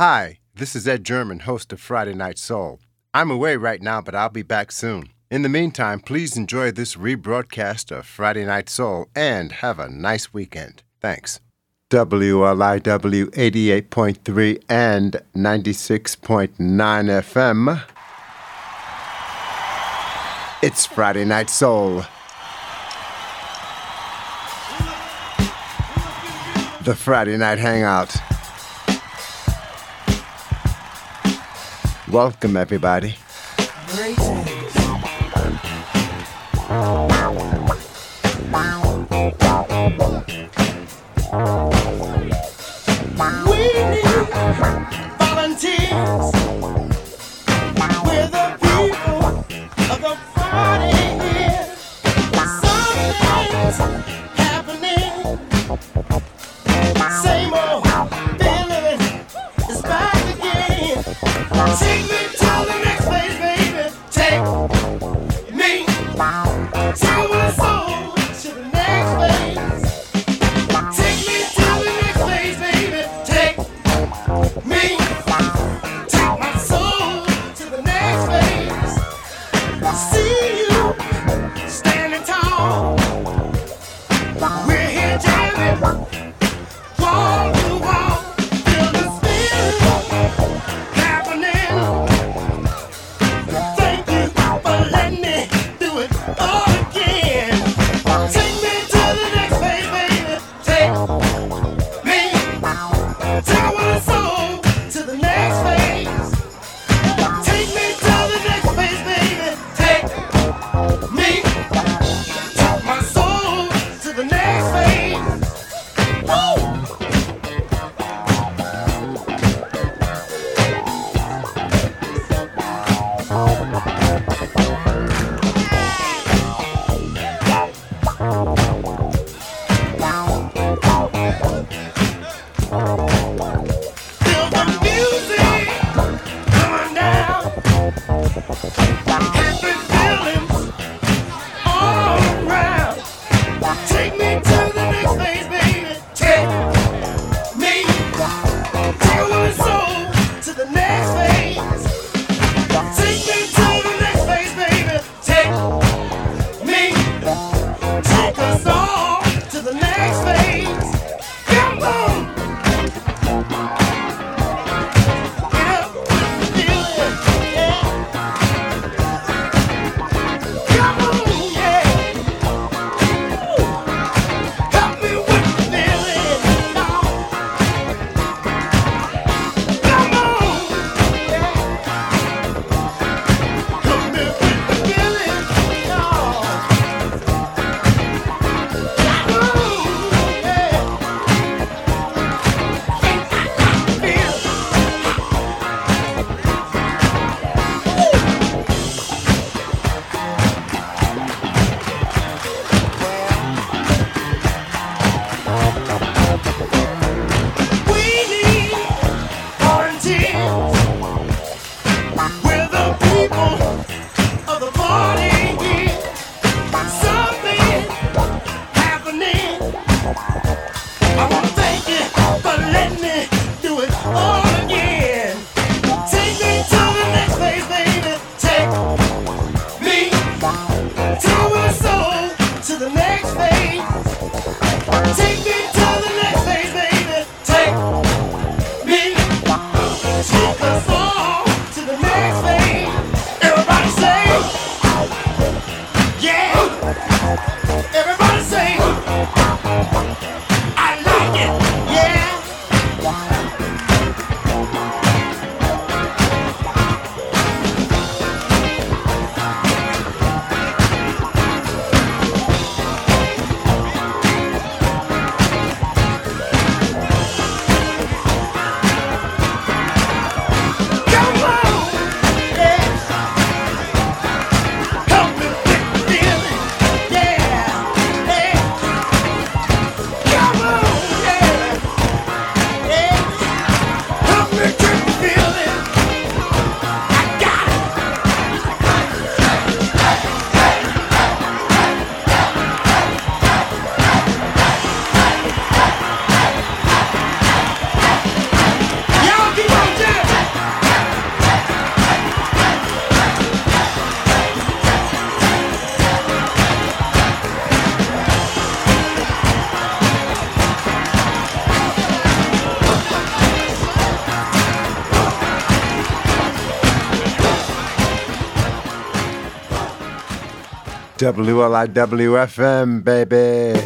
Hi, this is Ed German, host of Friday Night Soul. I'm away right now, but I'll be back soon. In the meantime, please enjoy this rebroadcast of Friday Night Soul and have a nice weekend. Thanks. WLIW 88.3 and 96.9 FM. It's Friday Night Soul. The Friday Night Hangout. Welcome, everybody. WLIW-FM, baby.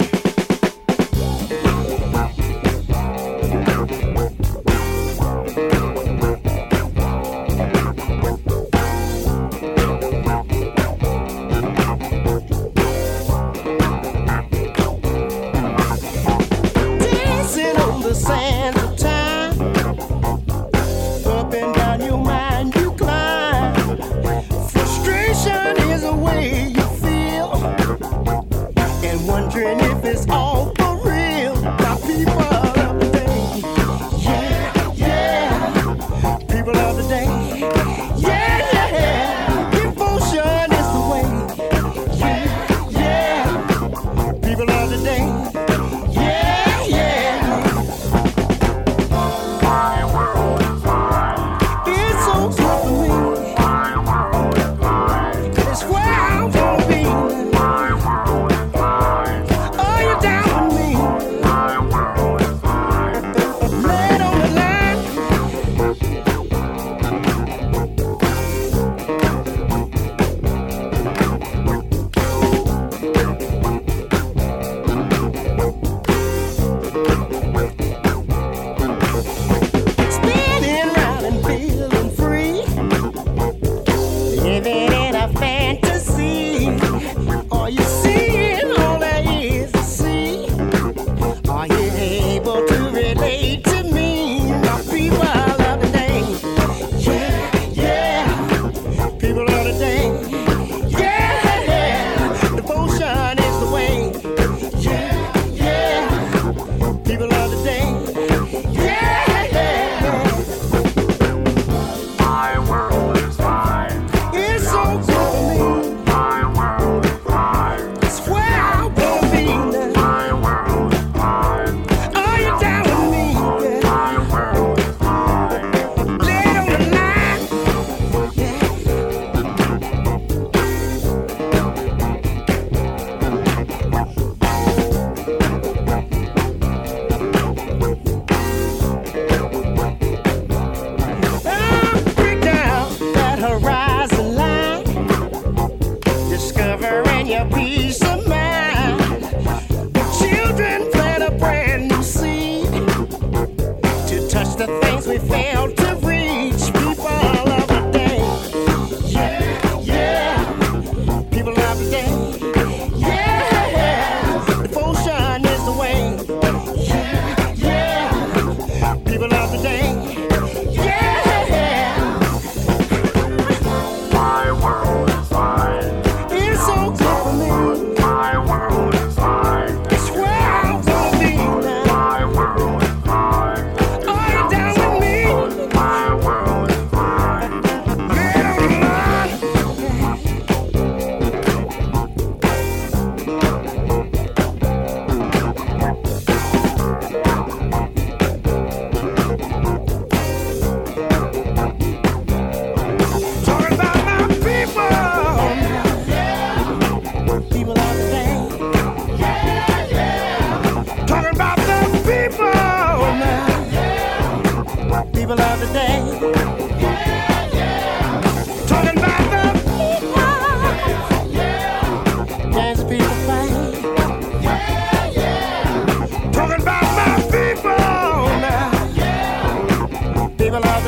People of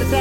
the day.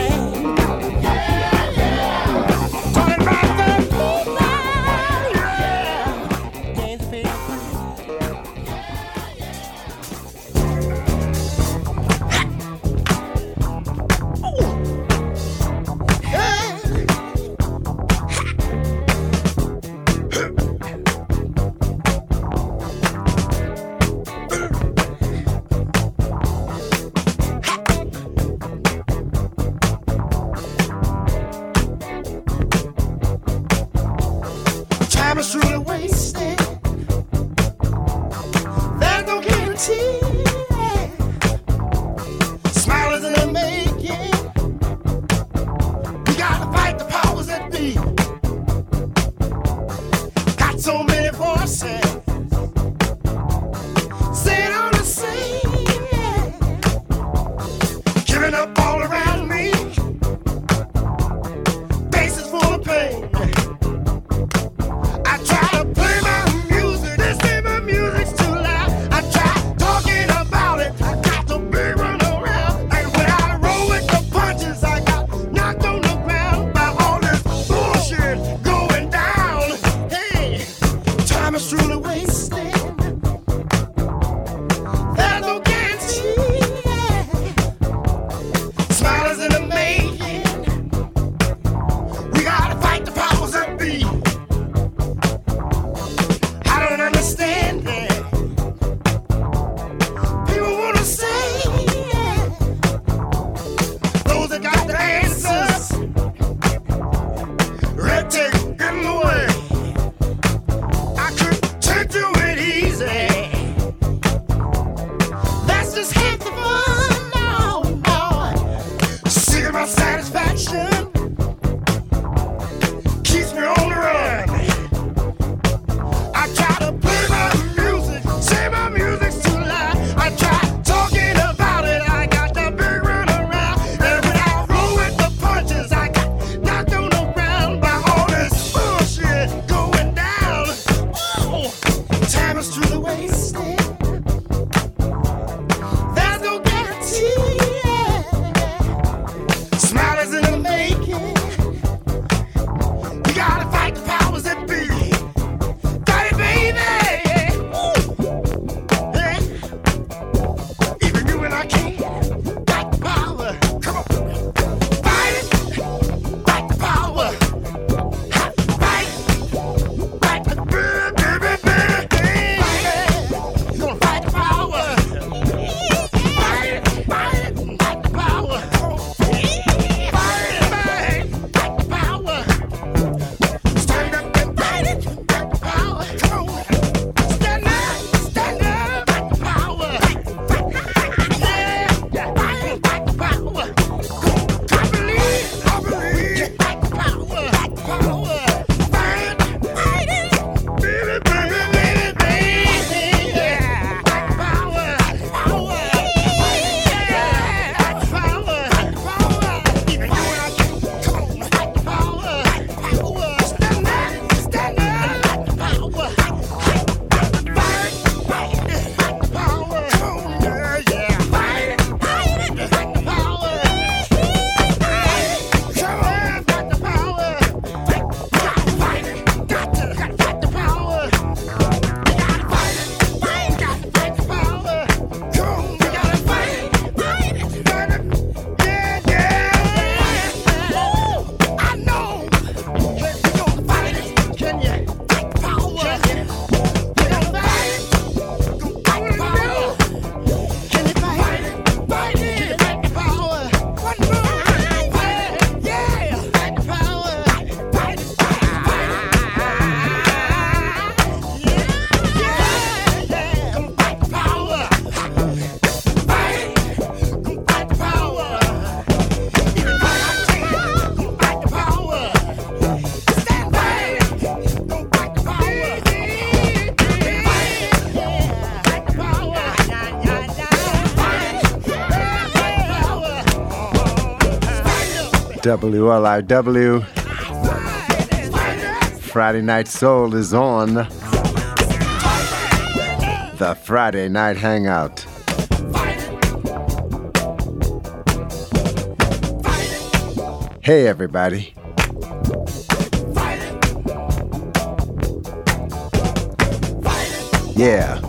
WLIW Friday Night Soul is on the Friday Night Hangout. Hey everybody. Yeah.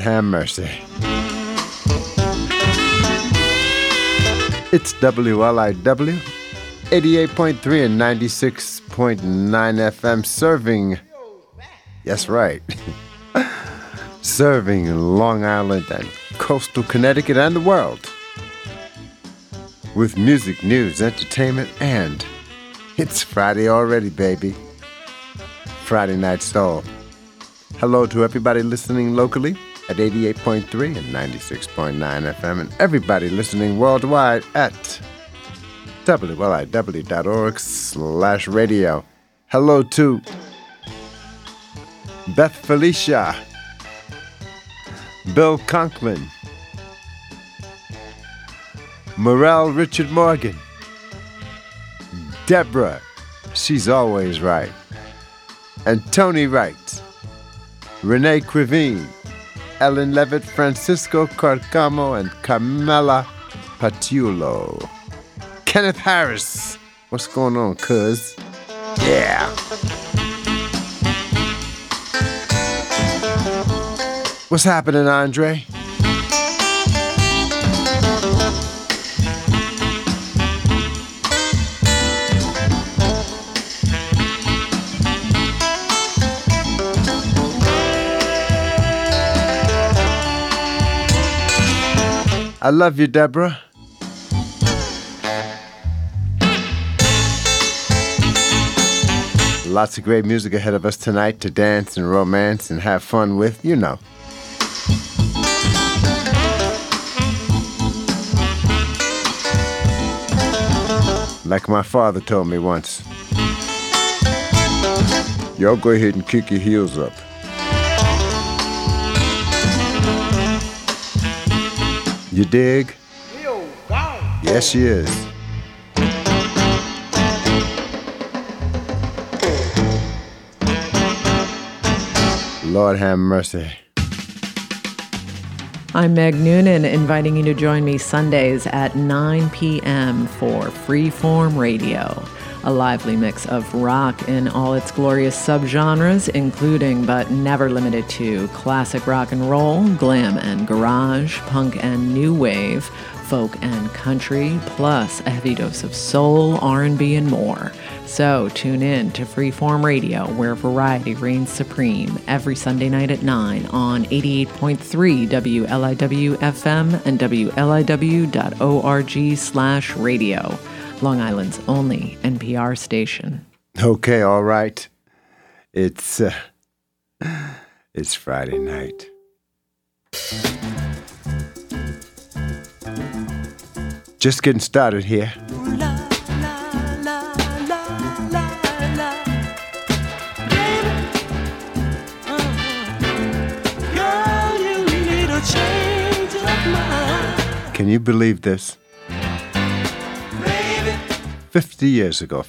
Have mercy. It's WLIW 88.3 and 96.9 FM serving, yes, right, serving Long Island and coastal Connecticut and the world with music, news, entertainment, and it's Friday already, baby. Friday Night Soul. Hello to everybody listening locally at 88.3 and 96.9 FM, and everybody listening worldwide at wliw.org/radio. Hello to Beth Felicia, Bill Conklin, Morel Richard Morgan, Deborah, she's always right, and Tony Wright, Renee Crevine, Ellen Levitt, Francisco Carcamo, and Carmela Patiulo. Kenneth Harris. What's going on, cuz? Yeah. What's happening, Andre? I love you, Deborah. Lots of great music ahead of us tonight to dance and romance and have fun with, you know. Like my father told me once, y'all go ahead and kick your heels up. You dig? Yes, she is. Lord have mercy. I'm Meg Noonan, inviting you to join me Sundays at 9 p.m. for Freeform Radio, a lively mix of rock in all its glorious subgenres, including but never limited to classic rock and roll, glam and garage, punk and new wave, folk and country, plus a heavy dose of soul, R&B, and more. So tune in to Freeform Radio, where variety reigns supreme, every Sunday night at 9 on 88.3 WLIW-FM and wliw.org/radio. Long Island's only NPR station. Okay, all right. It's Friday night. Just getting started here. Can you believe this? 50 years ago,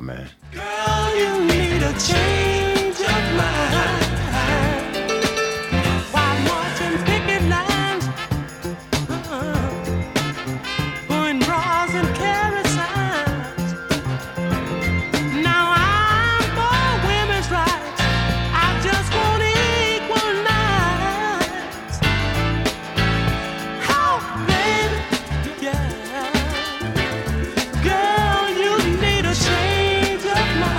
man. Girl, you need a change of mind. While watching picket lines, pulling bras and carrot signs. Now I'm for women's rights. I just want equal nights. Oh, baby, yeah. Girl, you need a change of mind.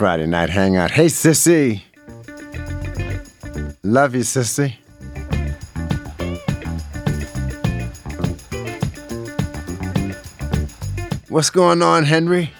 Friday Night Hangout. Hey, sissy. Love you, sissy. What's going on, Henry?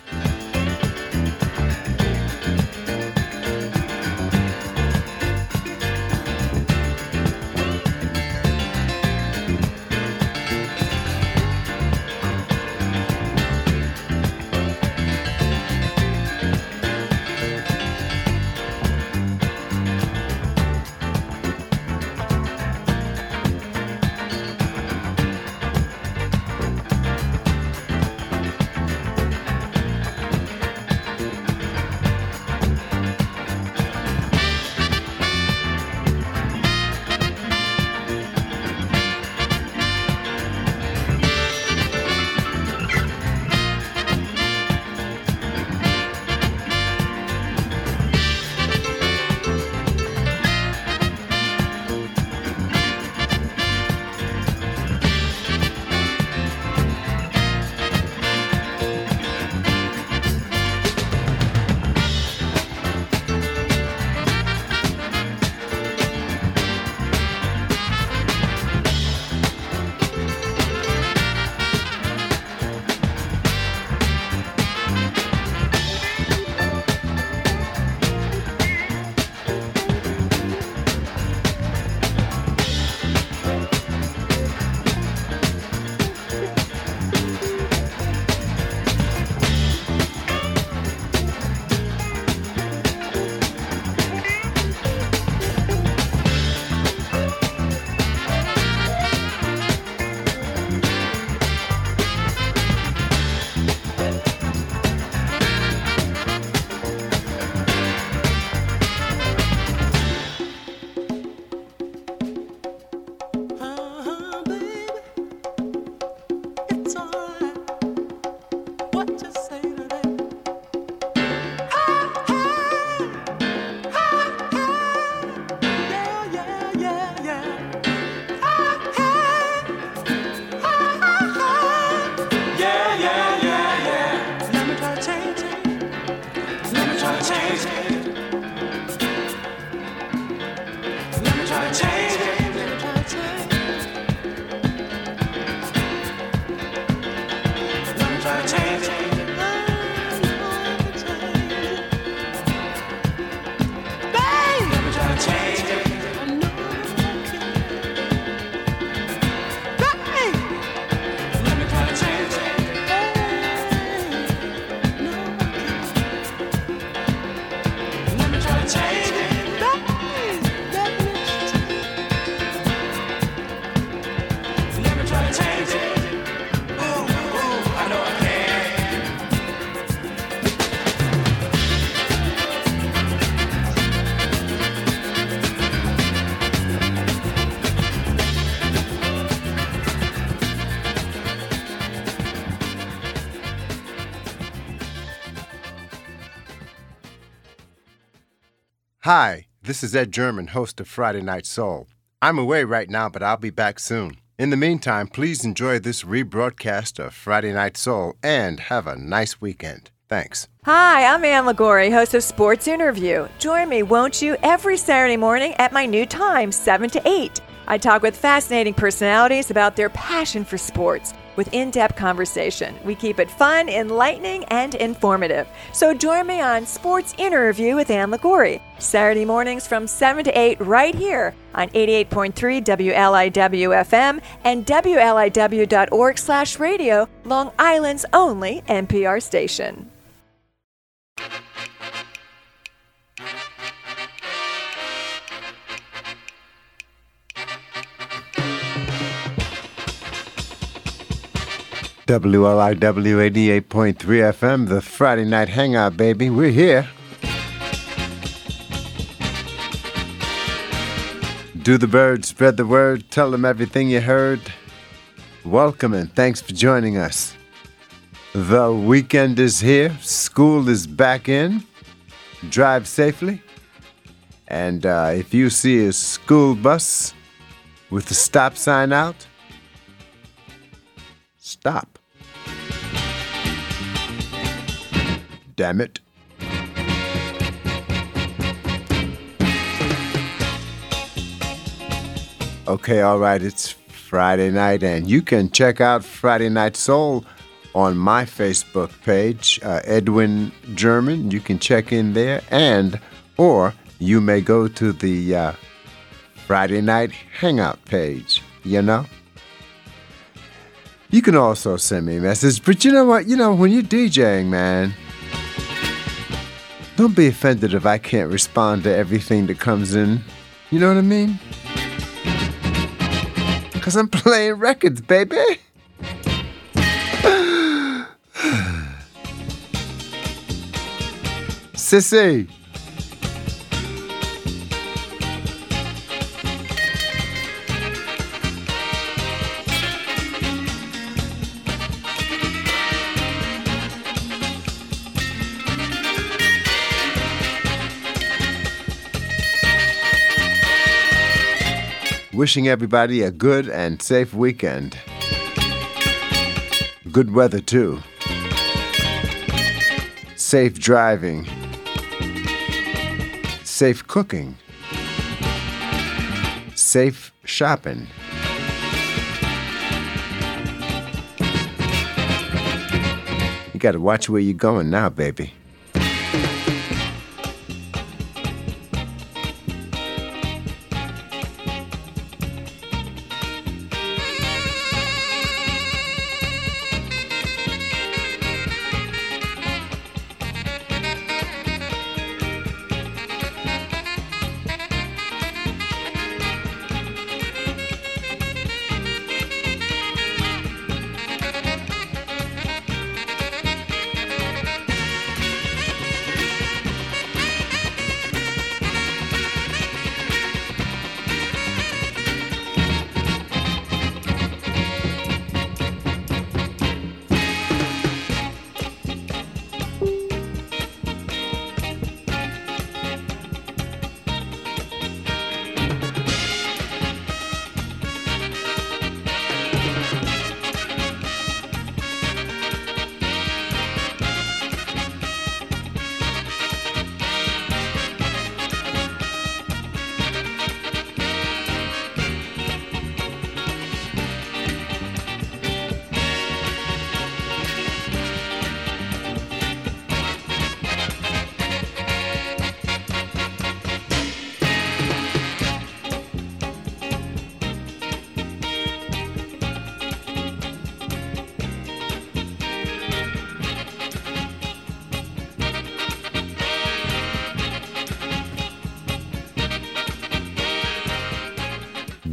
Hi, this is Ed German, host of Friday Night Soul. I'm away right now, but I'll be back soon. In the meantime, please enjoy this rebroadcast of Friday Night Soul and have a nice weekend. Thanks. Hi, I'm Anne LaCorey, host of Sports Interview. Join me, won't you, every Saturday morning at my new time, 7 to 8. I talk with fascinating personalities about their passion for sports with in-depth conversation. We keep it fun, enlightening, and informative. So join me on Sports Interview with Anne LaCorey, Saturday mornings from 7 to 8 right here on 88.3 WLIW-FM and wliw.org/radio, Long Island's only NPR station. WLIW 88.3 FM, the Friday Night Hangout, baby. We're here. Do the bird, spread the word, tell them everything you heard. Welcome and thanks for joining us. The weekend is here. School is back in. Drive safely. And if you see a school bus with the stop sign out, stop. Damn it. Okay, all right, it's Friday night, and you can check out Friday Night Soul on my Facebook page, Edwin German. You can check in there, and or you may go to the Friday Night Hangout page, you know. You can also send me a message, but you know what? You know, when you're DJing, man, don't be offended if I can't respond to everything that comes in. You know what I mean? Because I'm playing records, baby. Sissy. Wishing everybody a good and safe weekend. Good weather, too. Safe driving. Safe cooking. Safe shopping. You gotta watch where you're going now, baby.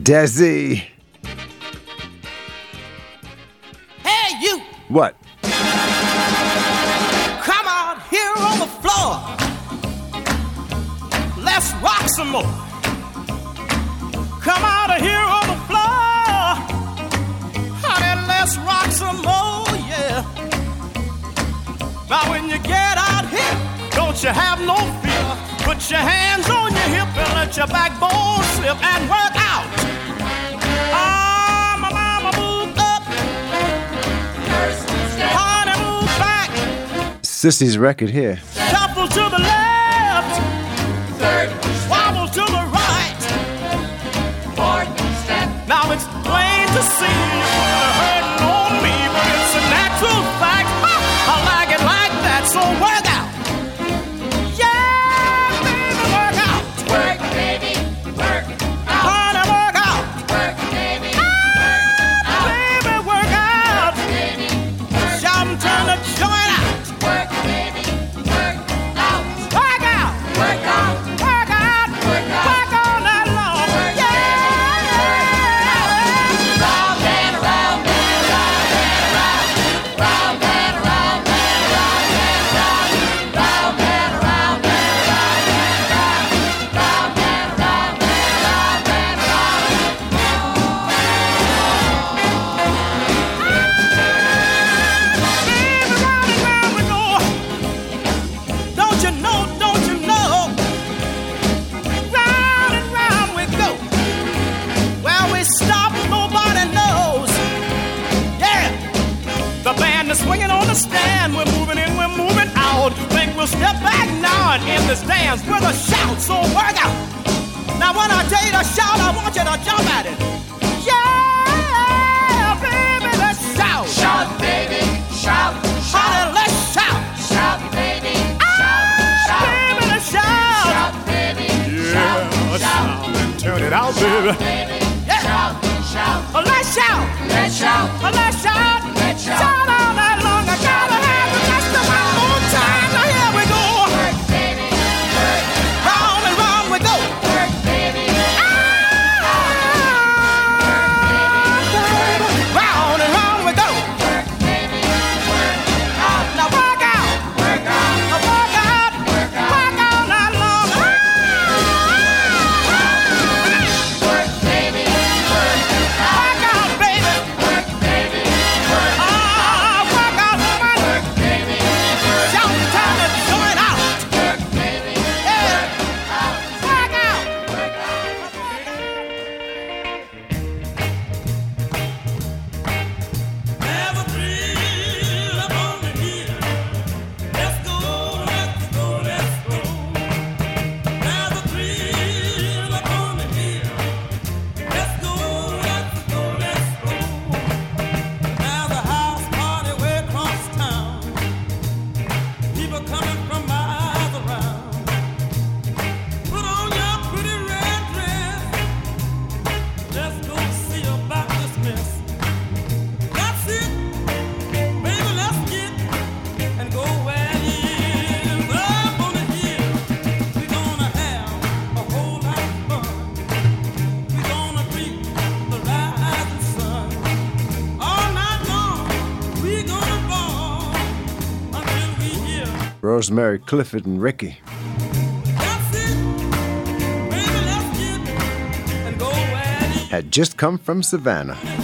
Desi. Hey, you. What? Come out here on the floor. Let's rock some more. Come out of here on the floor. Honey, let's rock some more, yeah. Now when you get out here, don't you have no fear. Put your hands on your hip and let your backbone slip and work out. Sissy's record here. Shuffle to the left. Third step. Wobble to the right. Fourth step. Now it's plain to see you put a hurtin' on me, but it's a natural fact. I like it like that, so work out. Yeah, baby, work out. Work, baby, work out. Honey, work out. Work, baby, work out. Baby, work out. Baby, work out. I'm trying to join out. Work, baby, work out. Work out. Work out. Work out. Work out. Work all night long. Work, yeah. Baby, work out. Round and around and around and around. Round and around and around and around. Round and around and around and around. Round and around and around and around. Baby, round and round. Don't you know, round and round we go, where we stop nobody knows, yeah, the band is swinging on the stand, we're moving in, we're moving out, think we'll step back now and end this dance with a shout, so work out, now Now when I tell you to shout, I want you to jump at it. Yeah, baby, let's shout. Shout, baby, shout, shout. Honey, let's shout. Shout, baby, shout, shout. Baby, let's shout. Shout, baby, shout, yeah, shout. Turn it out, baby. Shout, baby, yeah. Shout, shout. Oh, let's shout. Let's shout. Oh, let's shout. Let's shout. Shout all night long. I gotta have the best of my own time. Now here we go. Work, baby, work. Round and round we go. Work, baby, ah, work, baby. Round and round we go. Work, baby, work. Out. Now work out. Work out. Now work out. Work out. Work all night long. Work, ah, work, baby, work. Work out, baby. Work, baby, work. Ah, work out, woman. Work, baby, work. Shout the time and throw it out. Work, baby, yeah. Work out. Work out. Never drill upon the hill. Let's go, let's go, let's go. Never drill upon the hill. Let's go, let's go, let's go. There's a house party way across town. People coming from miles around. Put on your pretty red dress. Let's go see about this mess. That's it, baby, let's get and go where it is. Up on the hill, we're gonna have a whole lot of fun. We're gonna reap the rising sun. All night long, we're gonna ball until we hear. Rosemary, Clifford, and Ricky. That's it, baby, let's get and go where it is. Had just come from Savannah. There's a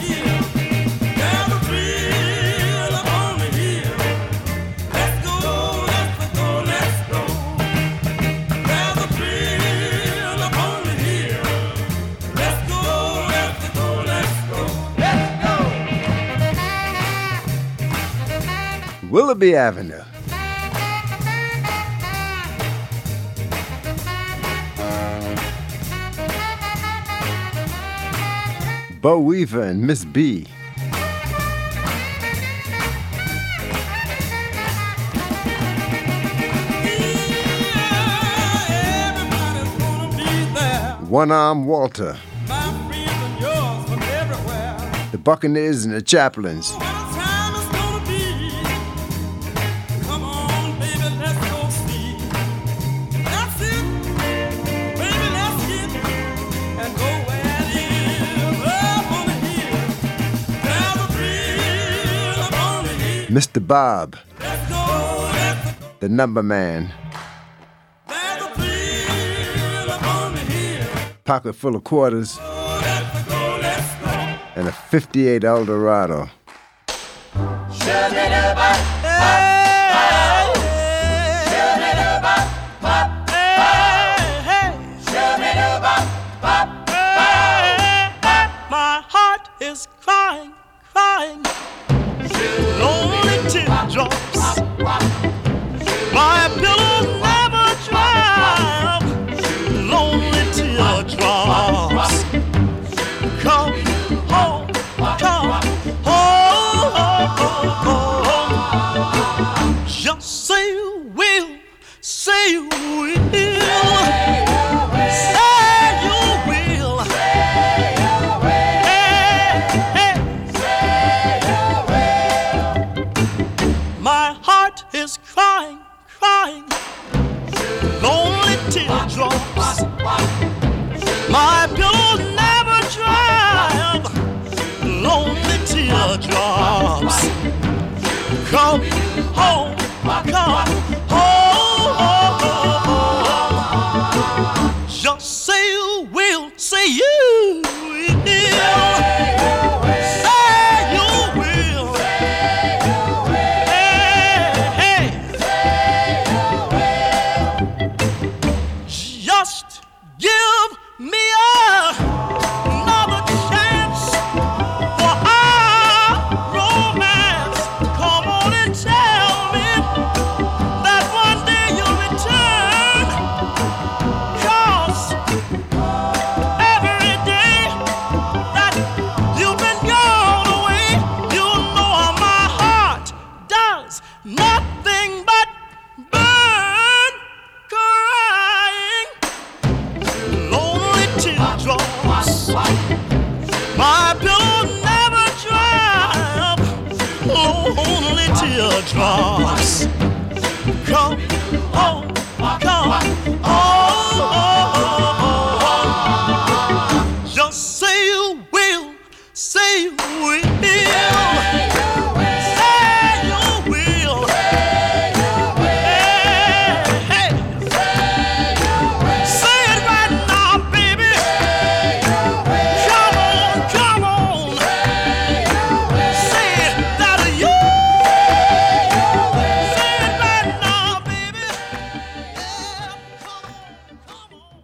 thrill up on the hill. Let's go, let's go, let's go. There's a thrill up on the hill. Let's go, let's go, let's go. Let's go. Willoughby Avenue. Bo Weaver and Miss B. Everybody's gonna be there. One Arm Walter. My friends and yours from everywhere. The Buccaneers and the Chaplains. What a time it's gonna be. Come on, baby, let's go see. That's it, baby, let's get and go where it is. Up on the hill. There's a thrill up on the hill. Mr. Bob. Let's go, let's go. The Number Man. There's a thrill up on the hill. Pocket Full of Quarters. Let's go, let's go. And a 58 Eldorado. Shove it up, shove it up, pop, shove it up, pop, My heart is crying, crying. Lonely teardrops. My pillow never dries. Lonely teardrops. Come home, come home. Just say you will, say you will. Say you will. Hey, hey. My heart is crying, crying. Lonely teardrops. My pillow never dries. Lonely teardrops. Come home, come home. Just say you will, say you will. Say you will. Hey, hey. Just give me another chance for our romance. Come on and tell me that nothing but bird crying, lonely teardrops. My pillow never dries, lonely teardrops. Come, oh, come, oh.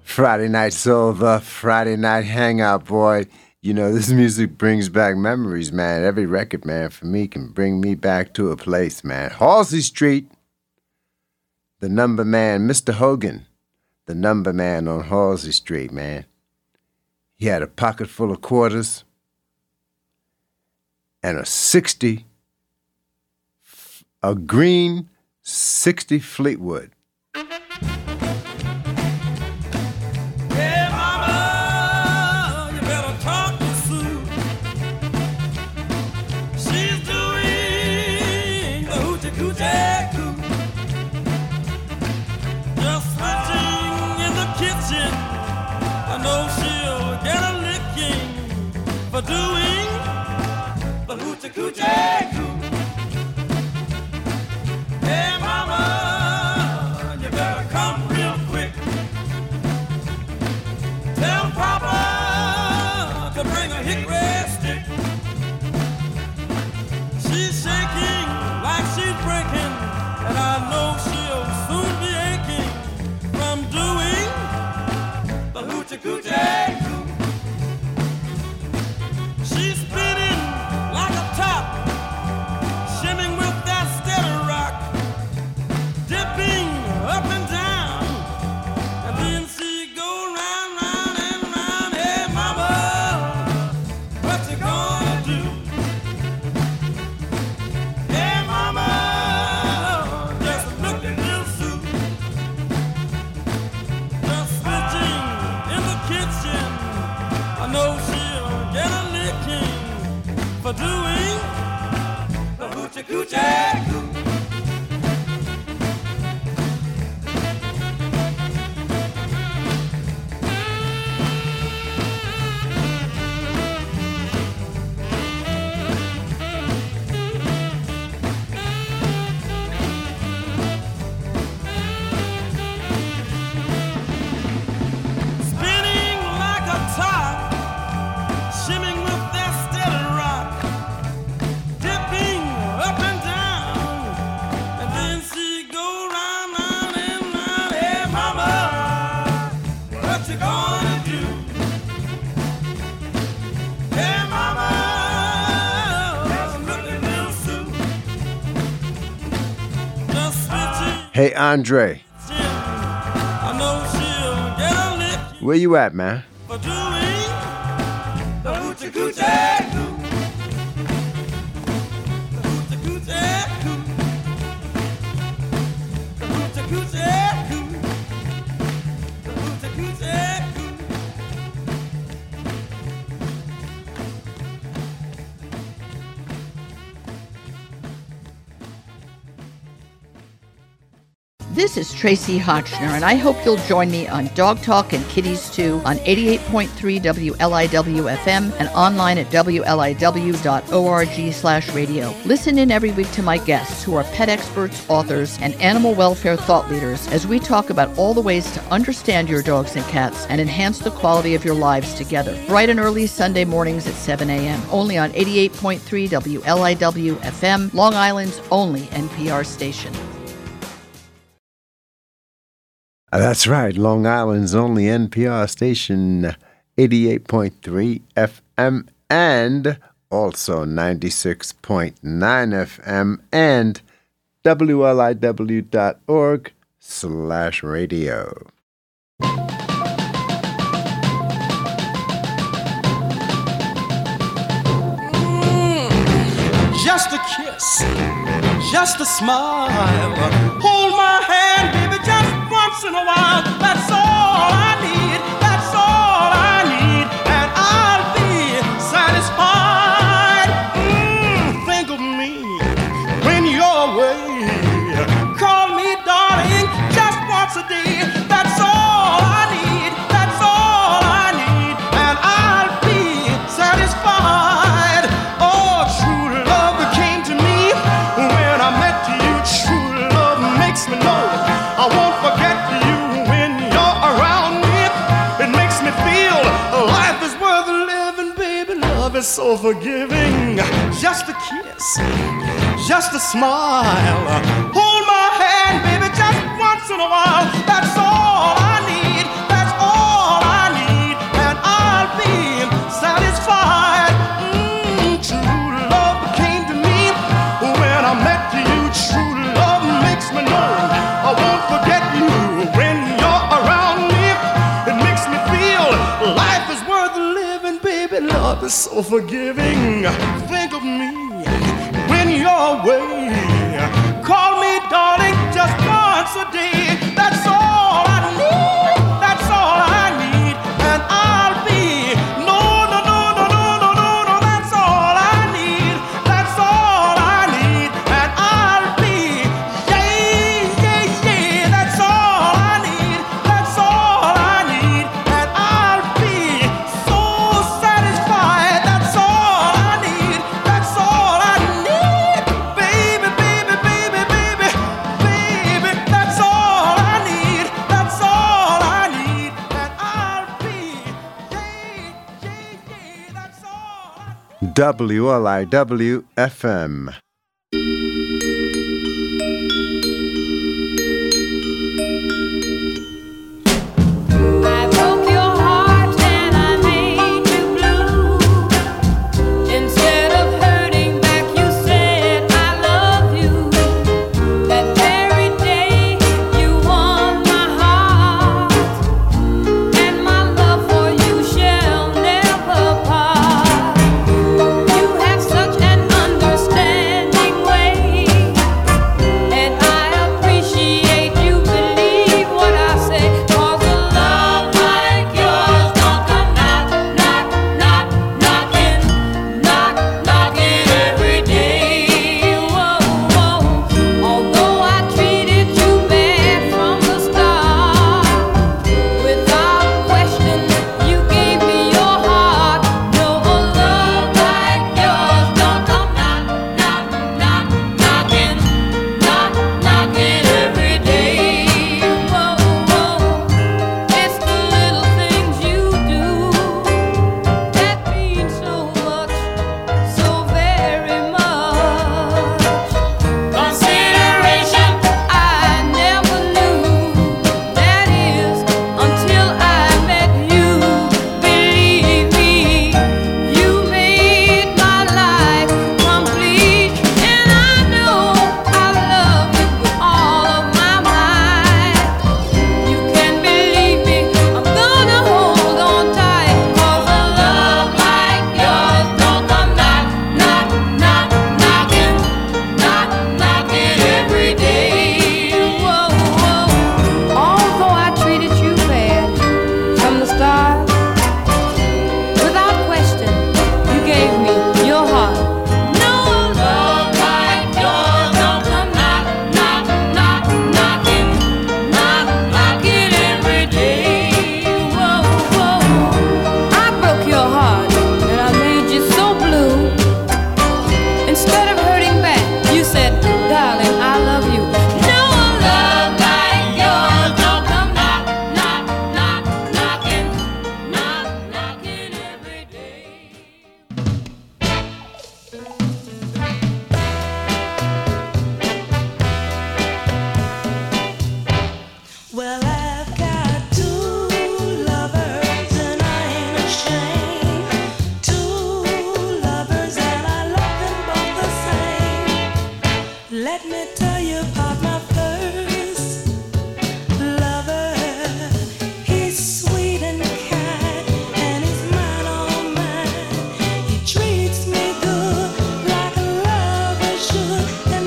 Friday Night Soul, the Friday Night Hangout, boy. You know, this music brings back memories, man. Every record, man, for me, can bring me back to a place, man. Halsey Street, the number man, Mr. Hogan, the number man on Halsey Street, man. He had a pocket full of quarters and a green 60 Fleetwood. Hey, Andre, where you at, man? This is Tracy Hotchner, and I hope you'll join me on Dog Talk and Kitties Too on 88.3 WLIW-FM and online at wliw.org/radio. Listen in every week to my guests, who are pet experts, authors, and animal welfare thought leaders, as we talk about all the ways to understand your dogs and cats and enhance the quality of your lives together. Bright and early Sunday mornings at 7 a.m., only on 88.3 WLIW-FM, Long Island's only NPR station. That's right, Long Island's only NPR station, 88.3 FM and also 96.9 FM and wliw.org/radio. Just a kiss. just a smile. Hold my hand, baby, just once in a while. That's all I need, that's all I need, and I'll be satisfied. Think of me when you're away. Call me, darling, just once a day. That's all I need, that's all I need, and I'll be satisfied. So forgiving, just a kiss, just a smile. Hold my hand, baby, just once in a while. That's all I need, that's all I need, and I'll be satisfied. True love came to me when I met you. True love makes me know I won't forget you when you're around me. It makes me feel life is worth living, baby. Love is so forgiving. Think of me when you're away. Call me, darling, just once a day. That's all I need. That's all I need, and I'll be. No, no, no, no, no, no, no, no. That's all I need. That's all I need, and I'll be. Yeah, yeah, yeah. That's all I need. That's all I need, and I'll be so satisfied. That's all I need. That's all I need, baby, baby, baby, baby, baby. That's all I need. That's all I need, and I'll be. Yeah, yeah, yeah. That's all I need. WLIW-FM.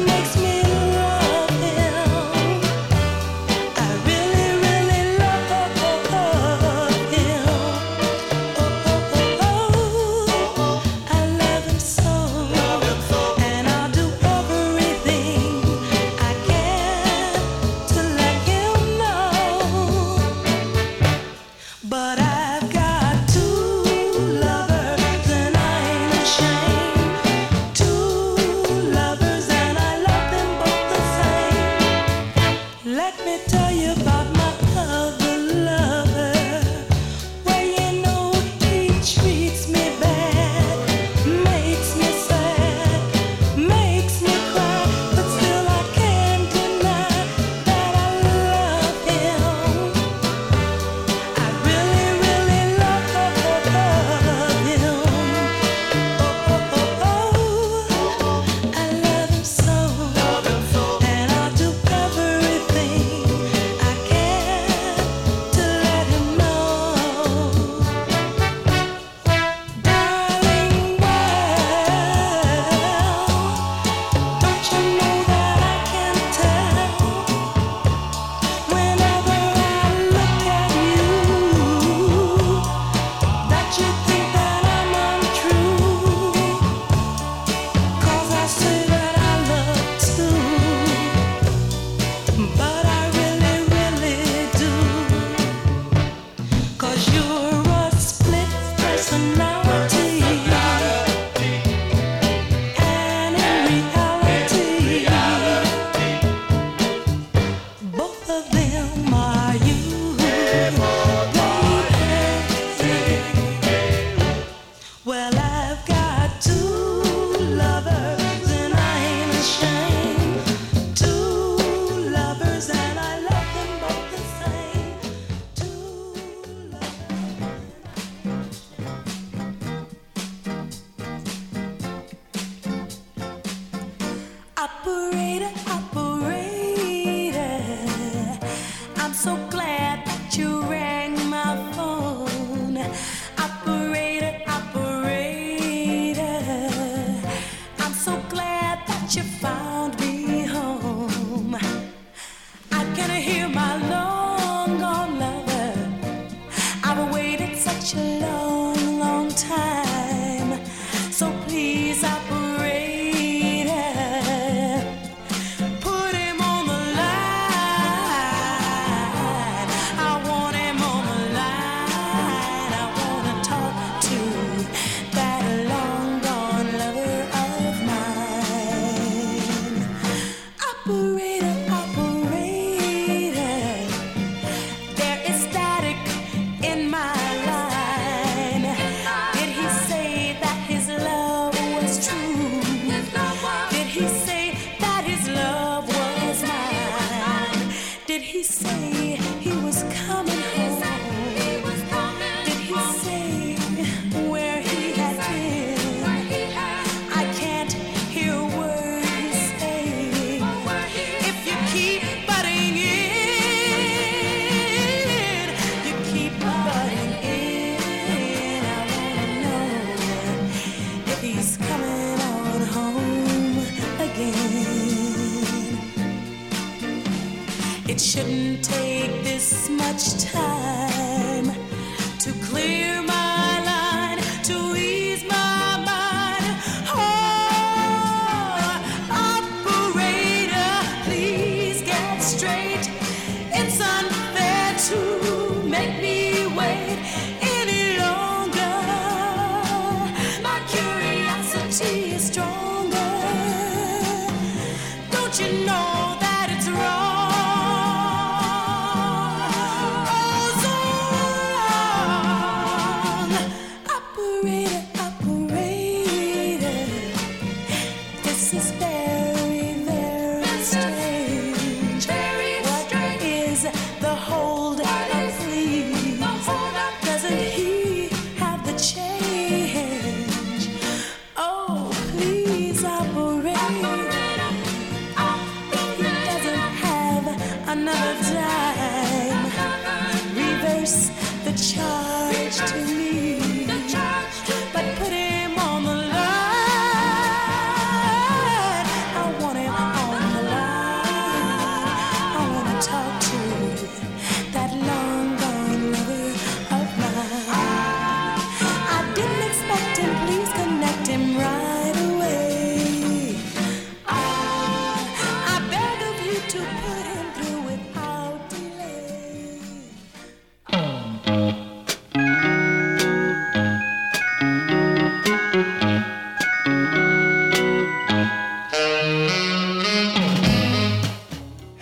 Makes me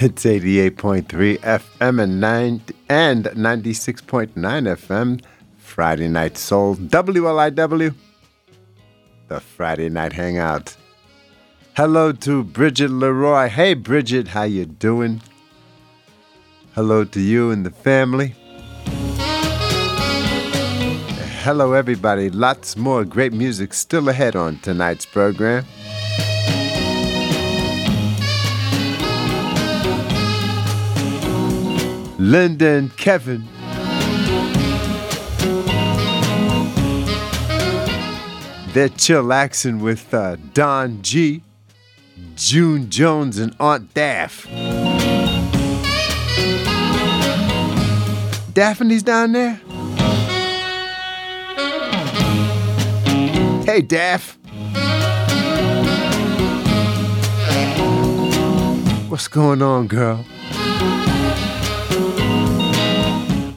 It's 88.3 FM and 96.9 FM, Friday Night Soul, WLIW, the Friday Night Hangout. Hello to Bridget Leroy. Hey, Bridget, how you doing? Hello to you and the family. Hello, everybody. Lots more great music still ahead on tonight's program. Linda and Kevin. They're chillaxing with Don G, June Jones, and Aunt Daff. Daphne's down there? Hey, Daff. What's going on, girl?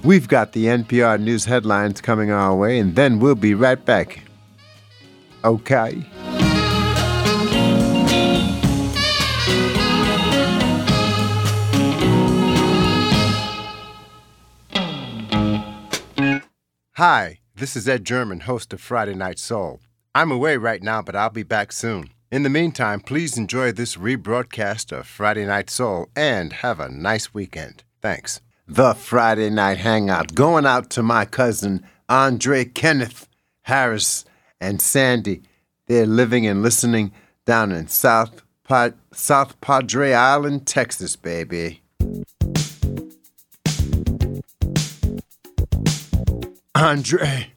We've got the NPR news headlines coming our way, and then we'll be right back. Okay. Hi, this is Ed German, host of Friday Night Soul. I'm away right now, but I'll be back soon. In the meantime, please enjoy this rebroadcast of Friday Night Soul and have a nice weekend. Thanks. The Friday Night Hangout, going out to my cousin Andre, Kenneth, Harris, and Sandy. They're living and listening down in South South Padre Island, Texas, baby. Andre.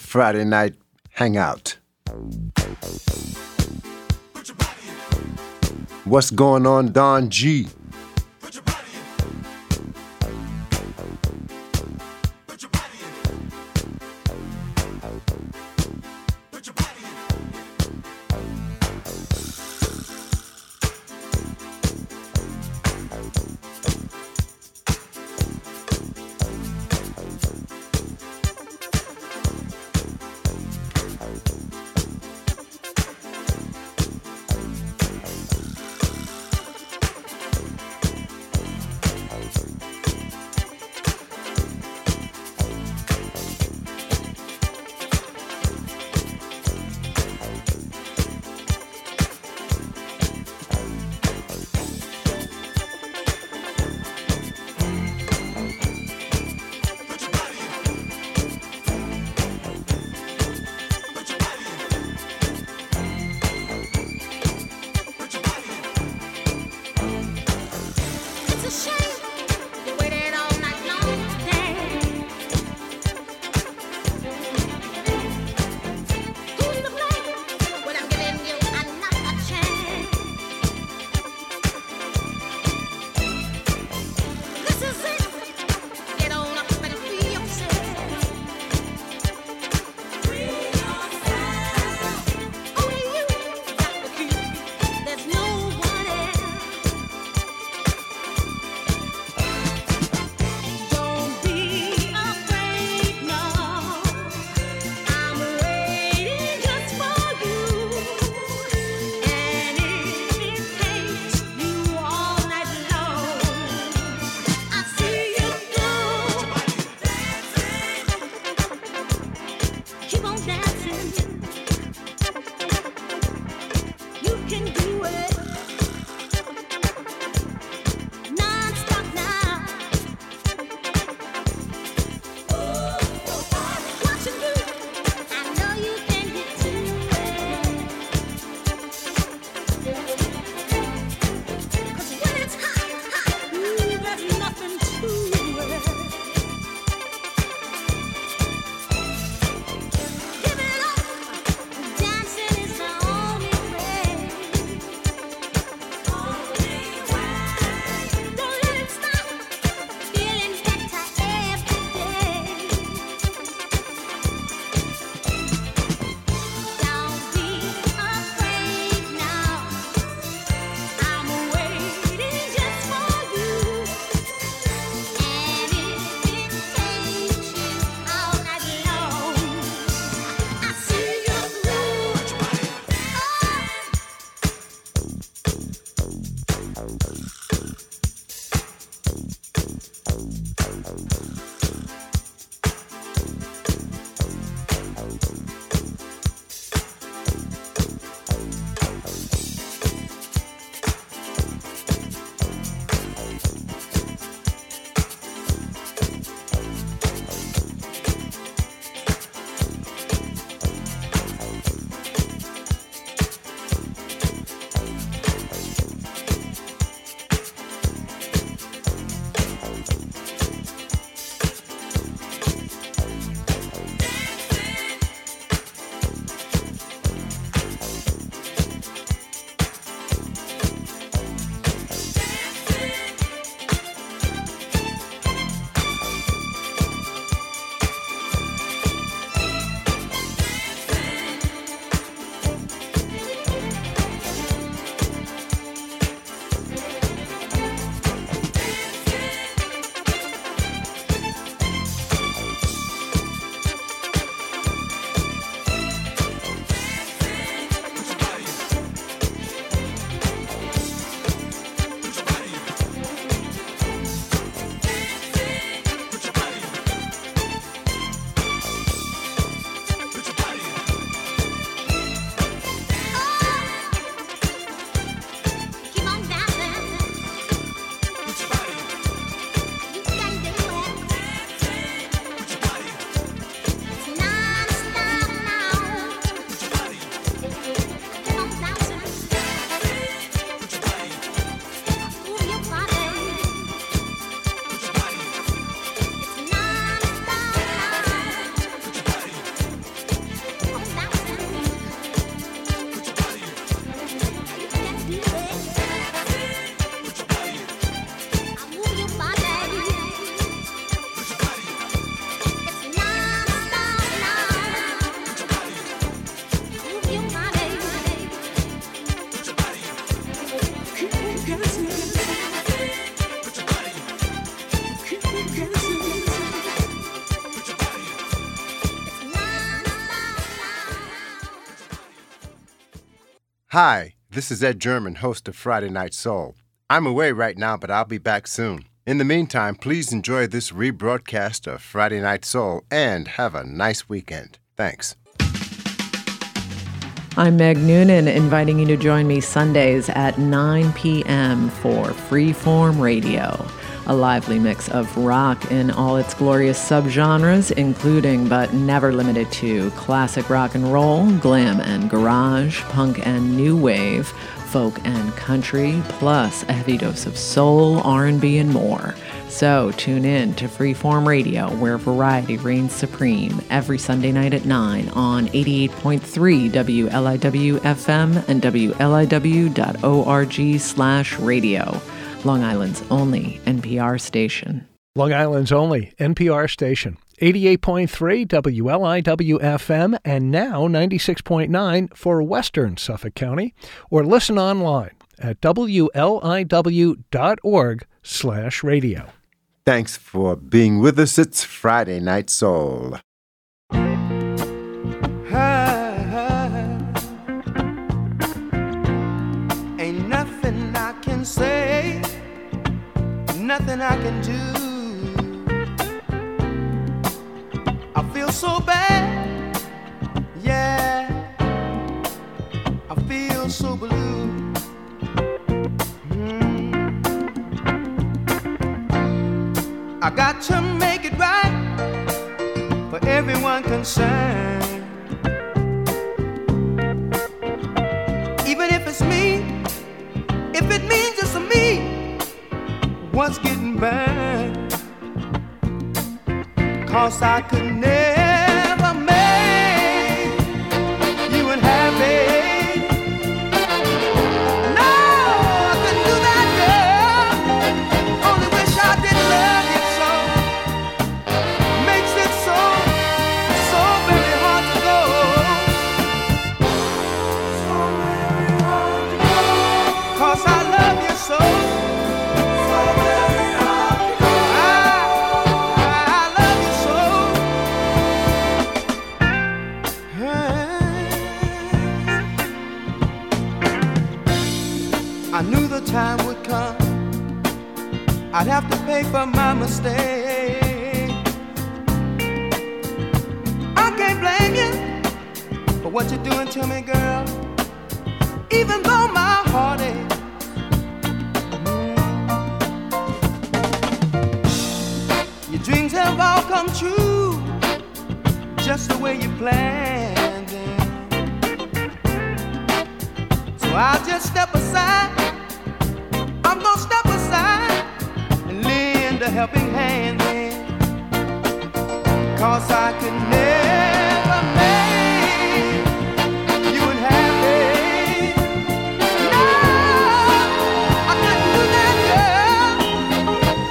Friday night hangout. What's going on, Don G? Hi, this is Ed German, host of Friday Night Soul. I'm away right now, but I'll be back soon. In the meantime, please enjoy this rebroadcast of Friday Night Soul and have a nice weekend. Thanks. I'm Meg Noonan, inviting you to join me Sundays at 9 p.m. for Freeform Radio, a lively mix of rock in all its glorious subgenres, including but never limited to classic rock and roll, glam and garage, punk and new wave, folk and country, plus a heavy dose of soul, R&B, and more. So tune in to Freeform Radio, where variety reigns supreme, every Sunday night at 9 on 88.3 WLIW-FM and wliw.org/radio. Long Island's only NPR station. Long Island's only NPR station. 88.3 WLIW-FM and now 96.9 for Western Suffolk County, or listen online at wliw.org/radio. Thanks for being with us. It's Friday Night Soul. Ain't nothing I can say, nothing I can do. So bad, yeah, I feel so blue. I got to make it right for everyone concerned, even if it's me, if it means just me, what's getting burned. 'Cause I could never make you unhappy. No, I couldn't do that, girl. Only wish I didn't love you so. Makes it so, so very hard to go. So very hard to go. 'Cause I love you so. Time would come, I'd have to pay for my mistake. I can't blame you for what you're doing to me, girl, even though my heart aches. Your dreams have all come true, just the way you planned it. So I'll just step aside, I'm gonna step aside and lend a helping hand then. 'Cause I could never make you unhappy. No, I couldn't do that, girl.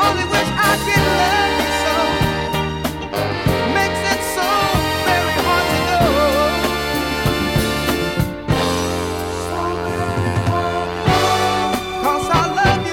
Only wish I did love you so. Makes it so very hard to go. So very hard to go. 'Cause I love.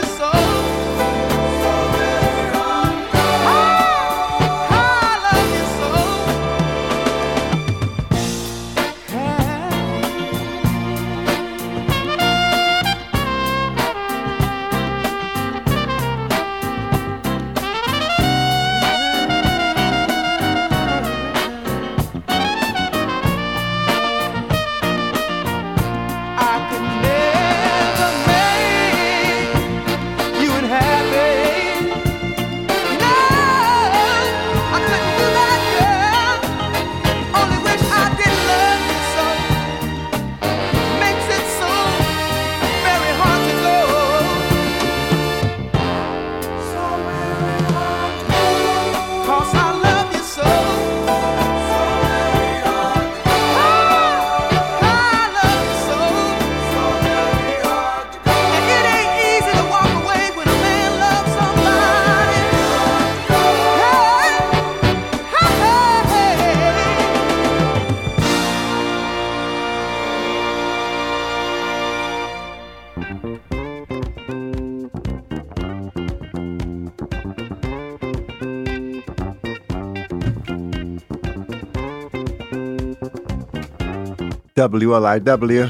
WLIW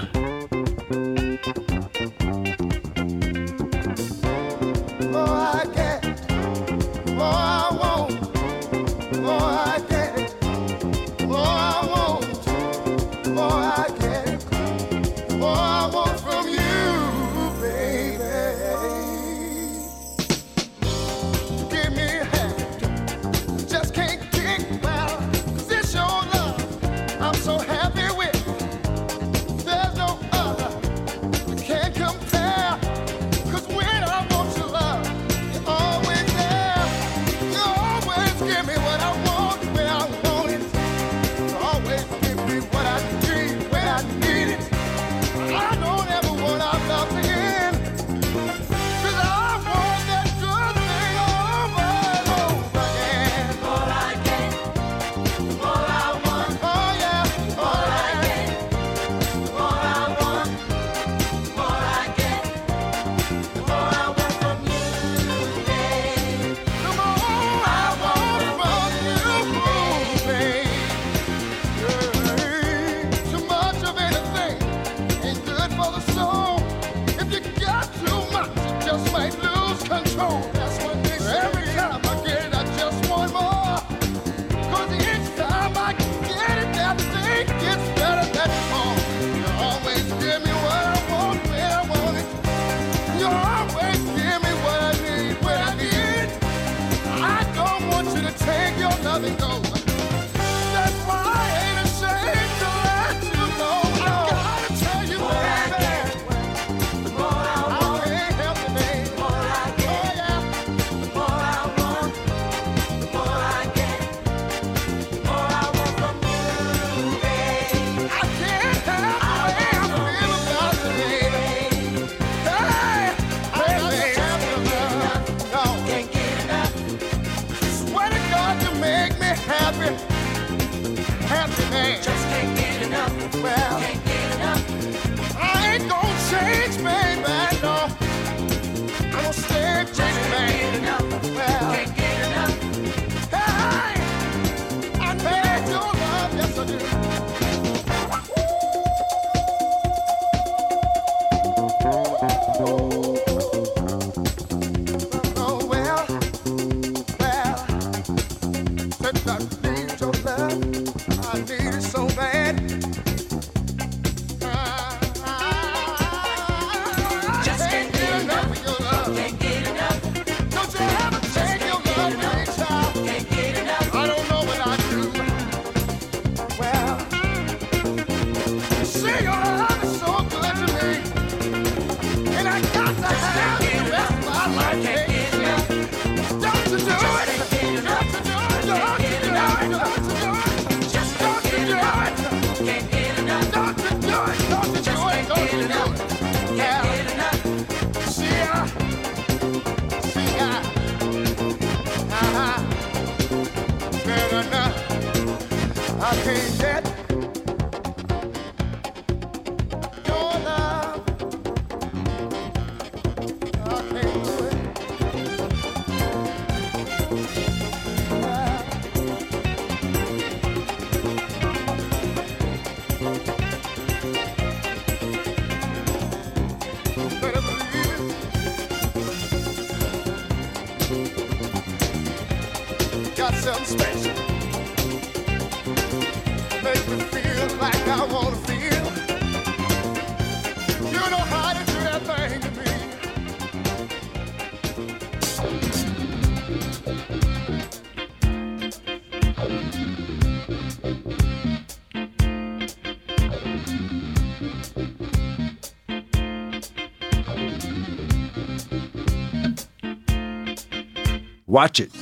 Watch it.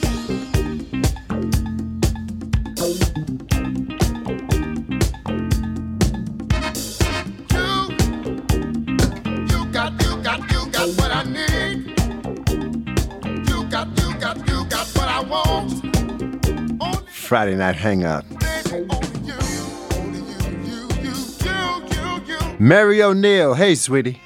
Friday night hangout. Mary O'Neill, hey sweetie.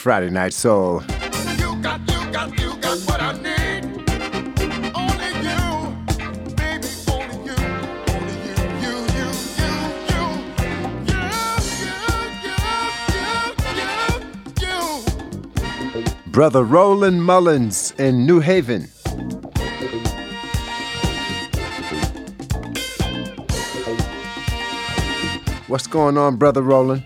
Friday Night Soul. Brother Roland Mullins in New Haven. What's going on, Brother Roland?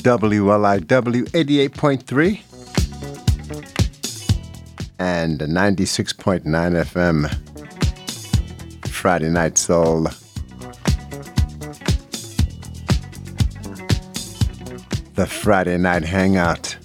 WLIW 88.3 and 96.9 FM, Friday Night Soul. The Friday Night Hangout.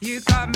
You call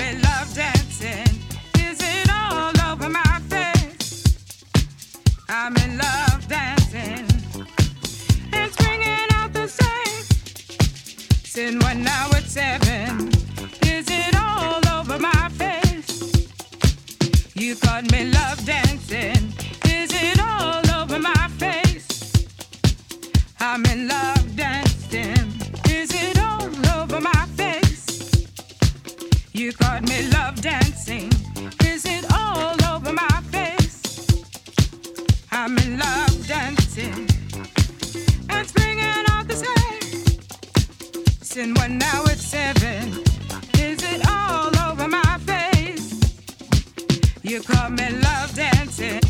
me love dancing.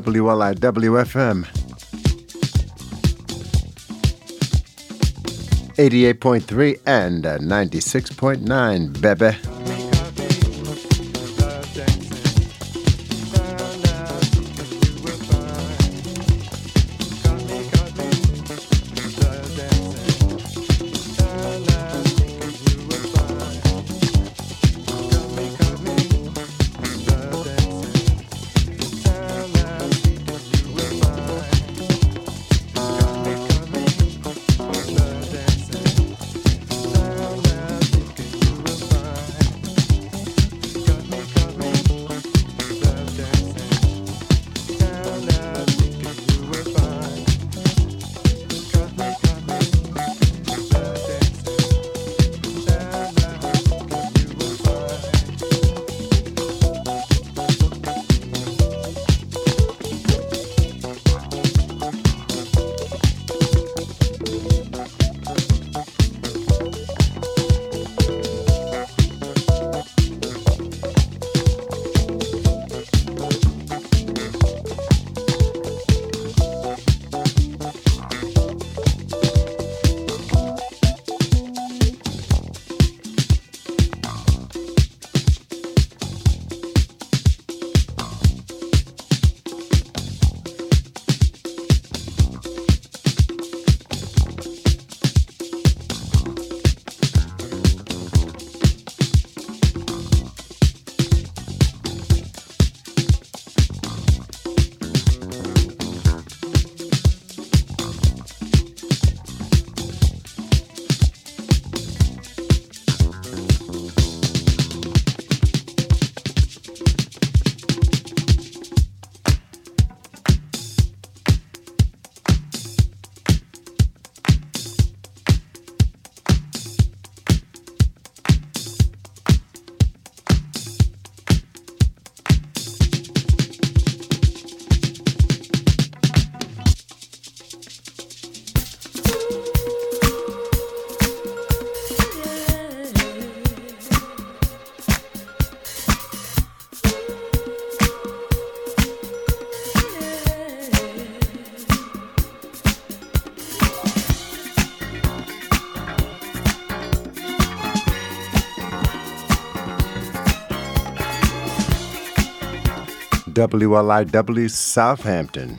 WLIW-FM 88.3 and 96.9, baby. WLIW Southampton.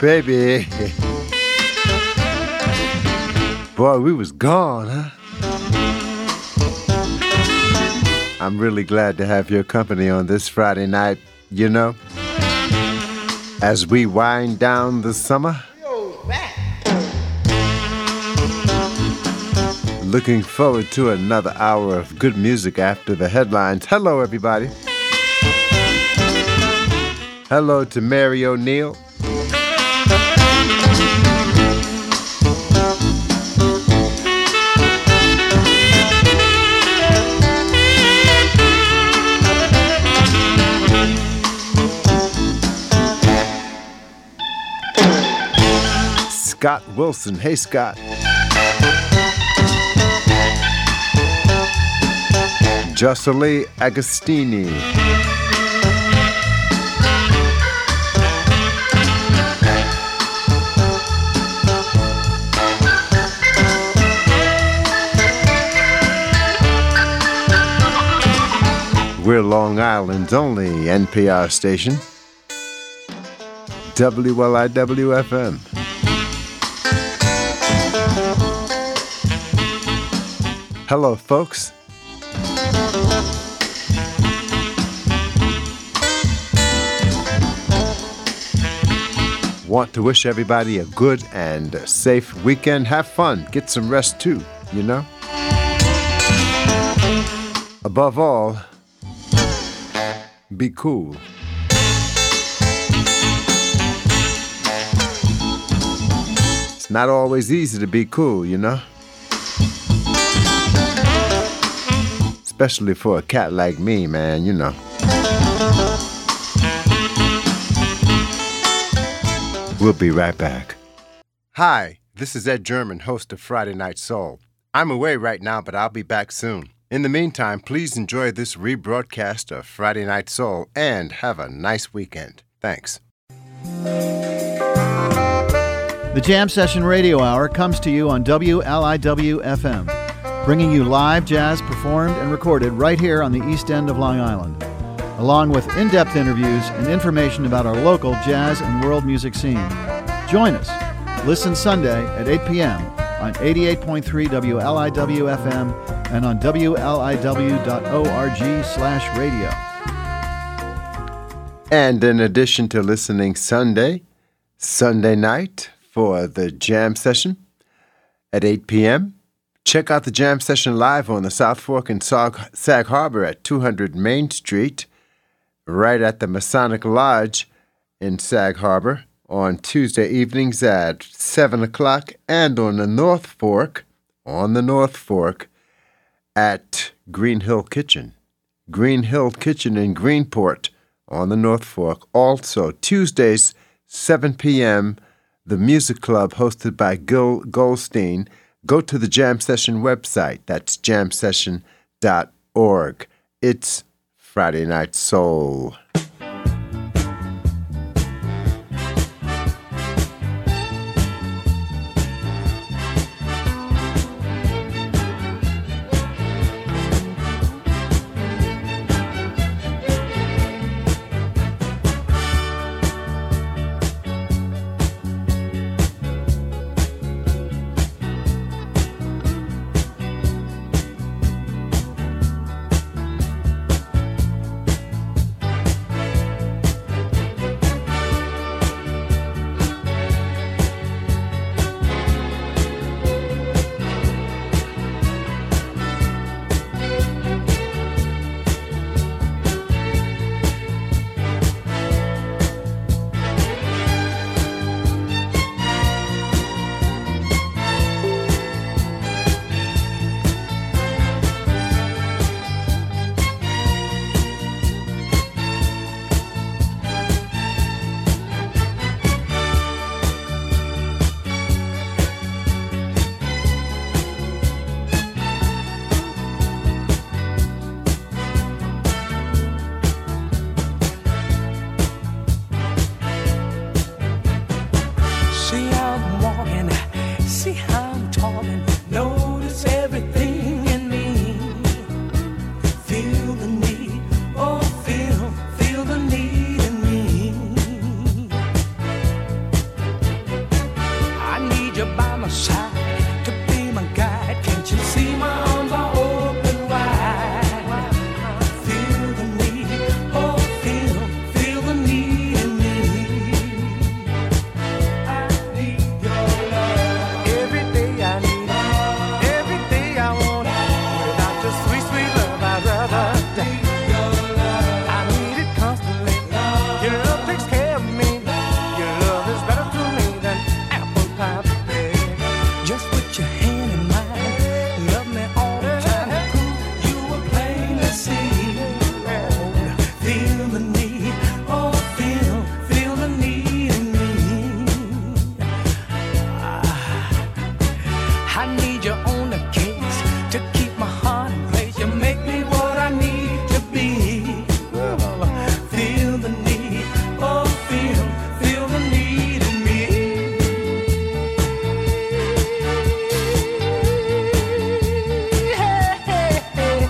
Baby. Boy, we was gone, huh? I'm really glad to have your company on this Friday night, you know, as we wind down the summer. Looking forward to another hour of good music after the headlines. Hello, everybody. Hello to Mary O'Neill. Scott Wilson. Hey, Scott. Jocelyn Agostini. We're Long Island's only NPR station, WLIW-FM. Hello, folks. Want to wish everybody a good and safe weekend. Have fun. Get some rest, too, you know. Above all, be cool. It's not always easy to be cool, you know. Especially for a cat like me, man, you know. We'll be right back. Hi, this is Ed German, host of Friday Night Soul. I'm away right now, but I'll be back soon. In the meantime, please enjoy this rebroadcast of Friday Night Soul and have a nice weekend. Thanks. The Jam Session Radio Hour comes to you on WLIW-FM. Bringing you live jazz performed and recorded right here on the East End of Long Island, along with in-depth interviews and information about our local jazz and world music scene. Join us. Listen Sunday at 8 p.m. on 88.3 WLIW-FM and on wliw.org/radio. And in addition to listening Sunday night for the Jam Session at 8 p.m., check out the Jam Session live on the South Fork in Sag Harbor at 200 Main Street, right at the Masonic Lodge in Sag Harbor on Tuesday evenings at 7 o'clock and on the North Fork, at Green Hill Kitchen in Greenport on the North Fork. Also Tuesdays, 7 p.m., the Music Club hosted by Gil Goldstein. Go to the Jam Session website. That's jamsession.org. It's Friday Night Soul. I need you on the case to keep my heart in place. You make me what I need to be. Oh, feel the need, oh, feel the need in me. Hey, hey, hey,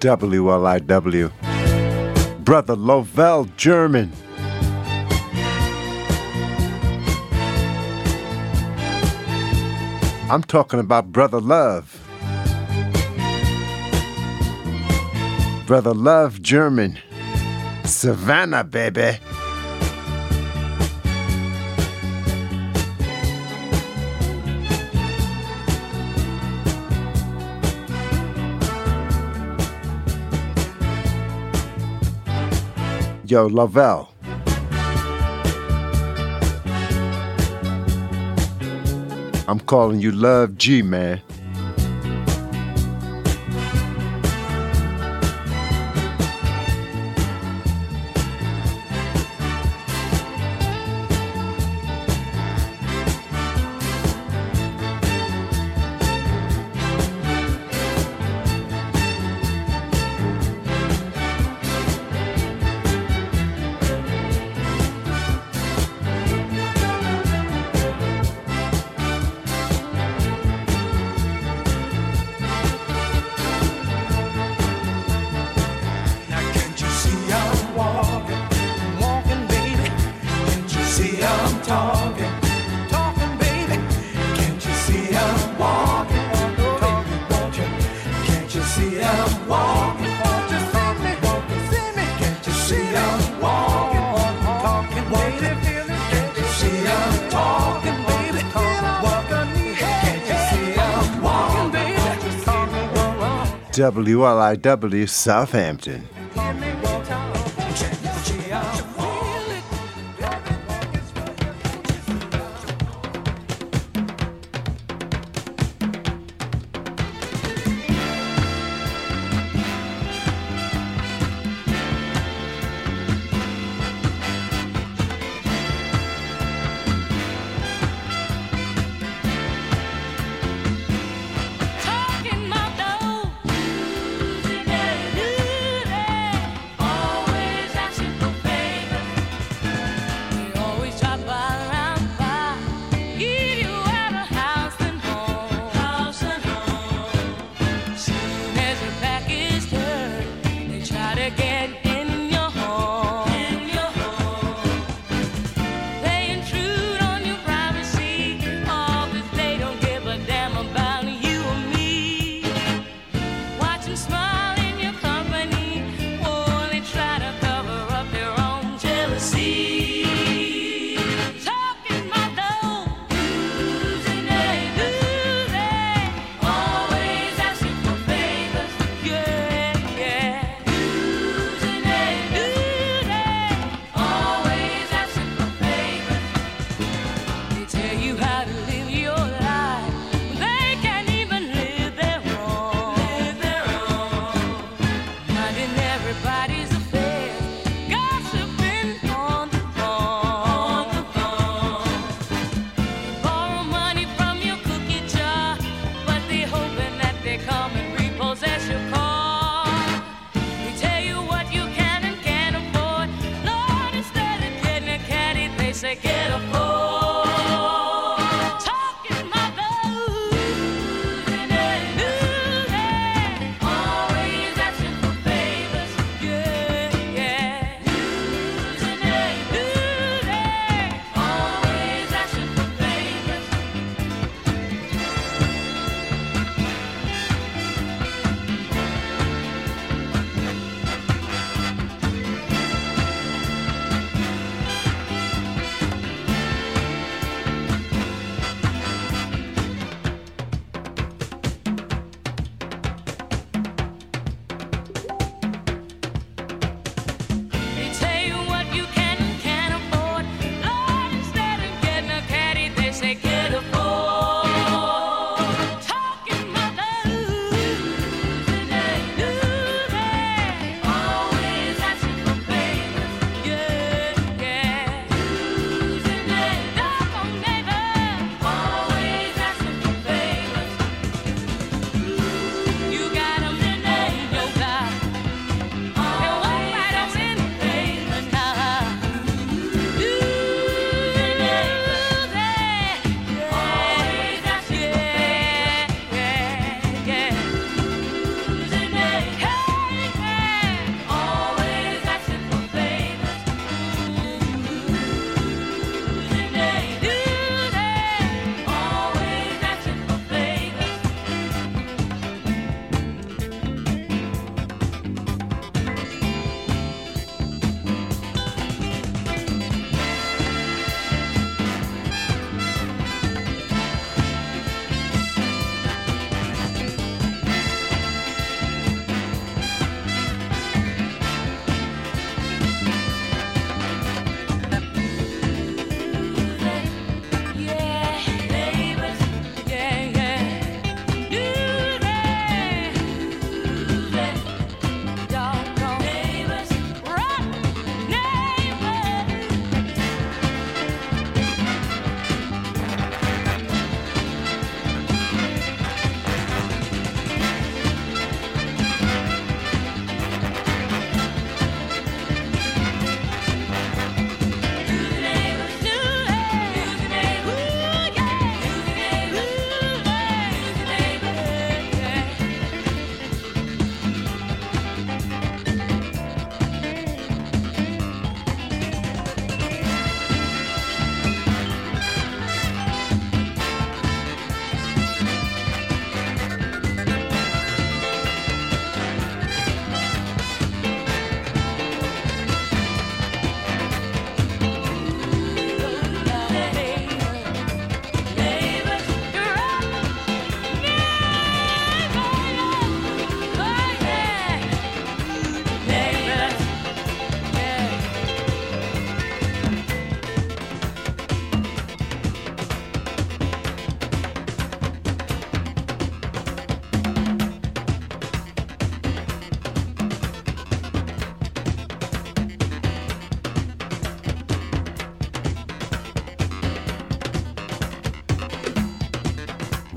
WLIW, Brother Lovell German. I'm talking about Brother Love. Brother Love German. Savannah, baby. Yo, Lovell. I'm calling you Love G, man. WLIW Southampton. Today.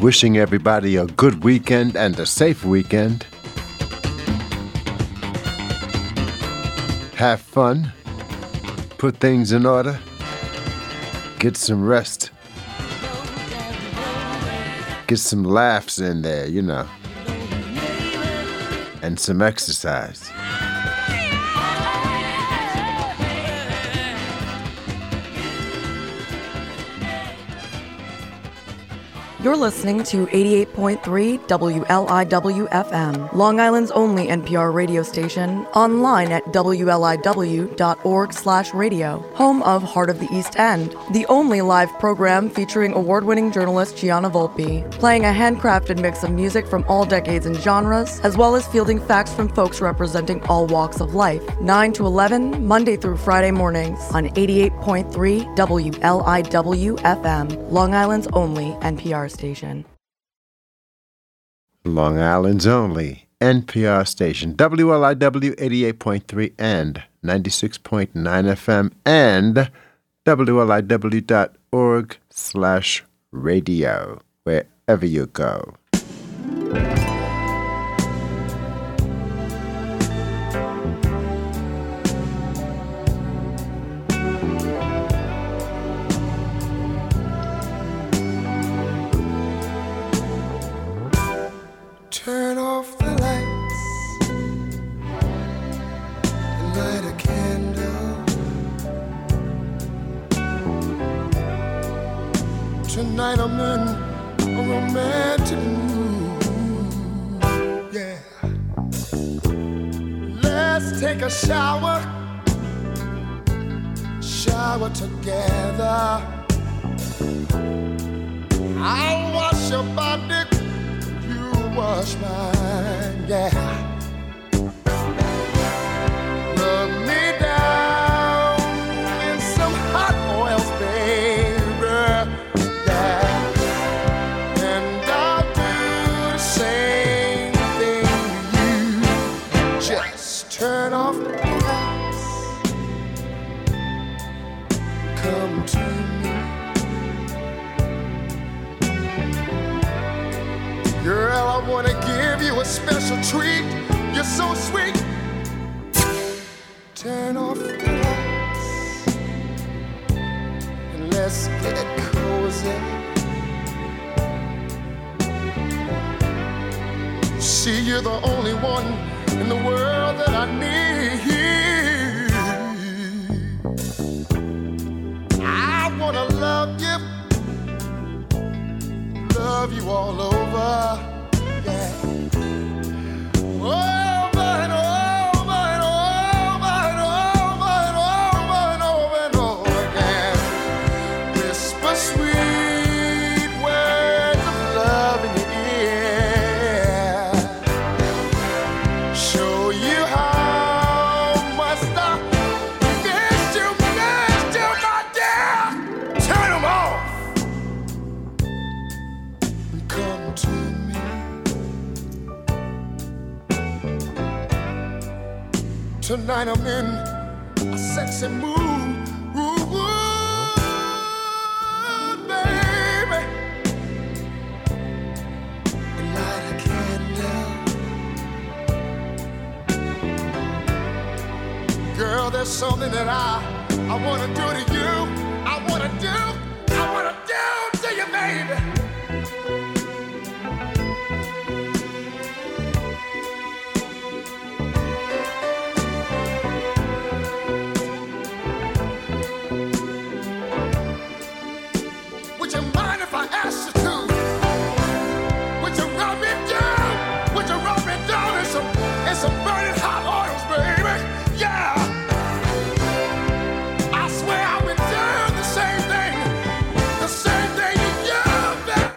Wishing everybody a good weekend and a safe weekend. Have fun. Put things in order. Get some rest. Get some laughs in there, you know. And some exercise. You're listening to 88.3 WLIW-FM, Long Island's only NPR radio station, online at wliw.org/radio, home of Heart of the East End, the only live program featuring award-winning journalist Gianna Volpe, playing a handcrafted mix of music from all decades and genres, as well as fielding facts from folks representing all walks of life, 9 to 11, Monday through Friday mornings, on 88.3 WLIW-FM, Long Island's only NPR station. Long Island's only NPR station, WLIW 88.3 and 96.9 FM and wliw.org/radio, wherever you go. Tonight I'm in a romantic mood. Yeah. Let's take a shower. Shower together. I'll wash your body, you wash mine. Yeah. A special treat, you're so sweet. Turn off the lights and let's get cozy. See, you're the only one in the world that I need. I wanna love you all over. Tonight I'm in a sexy mood, ooh, ooh, baby. And light a candle. Girl, there's something that I wanna do to you. I wanna do to you, baby.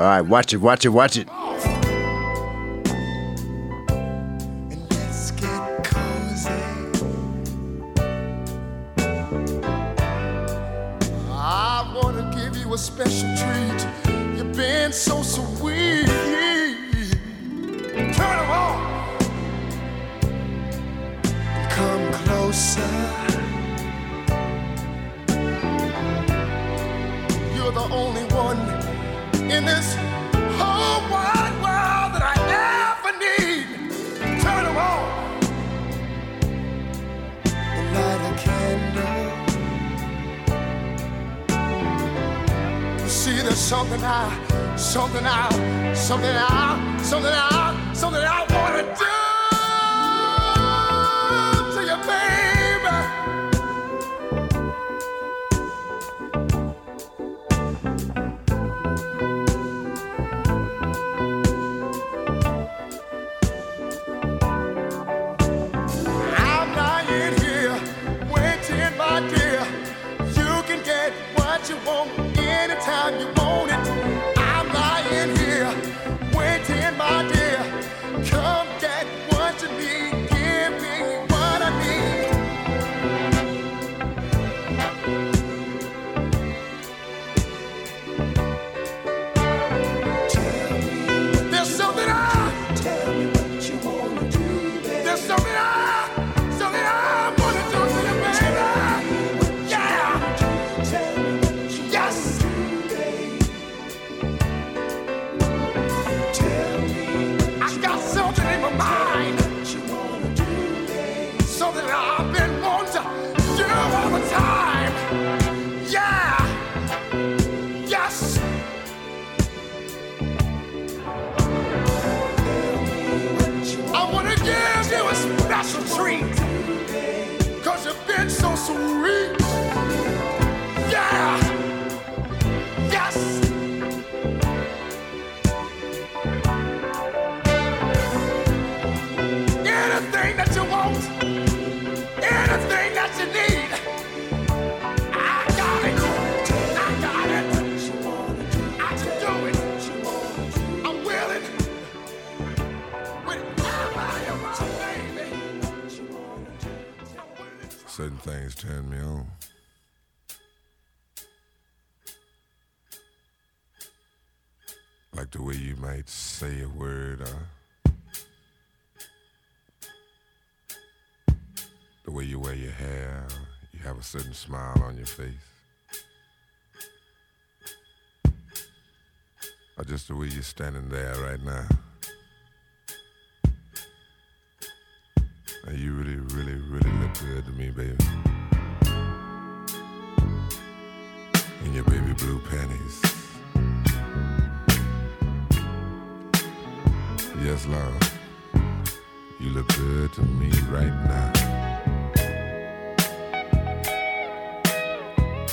All right, watch it. And let's get cozy. I wanna give you a special treat. You've been so sweet. Turn them on. Come closer. You're the only one in this whole wide world that I ever need. Turn them on and light a candle. See, there's something I wanna do to you, baby. Anytime you want it, I'm lying here, waiting, my dear. Come get what you need, give me what I need. Tell me, there's something I, tell me what you wanna do, baby. There's something I wanna do to you, baby. Yeah. Tell me. Sweet. Yeah. Yes. had me on. Like the way you might say a word, the way you wear your hair, you have a certain smile on your face, or just the way you're standing there right now. And you really, really, really look good to me, baby. In your baby blue panties. Yes, love. You look good to me right now.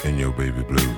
In your baby blues.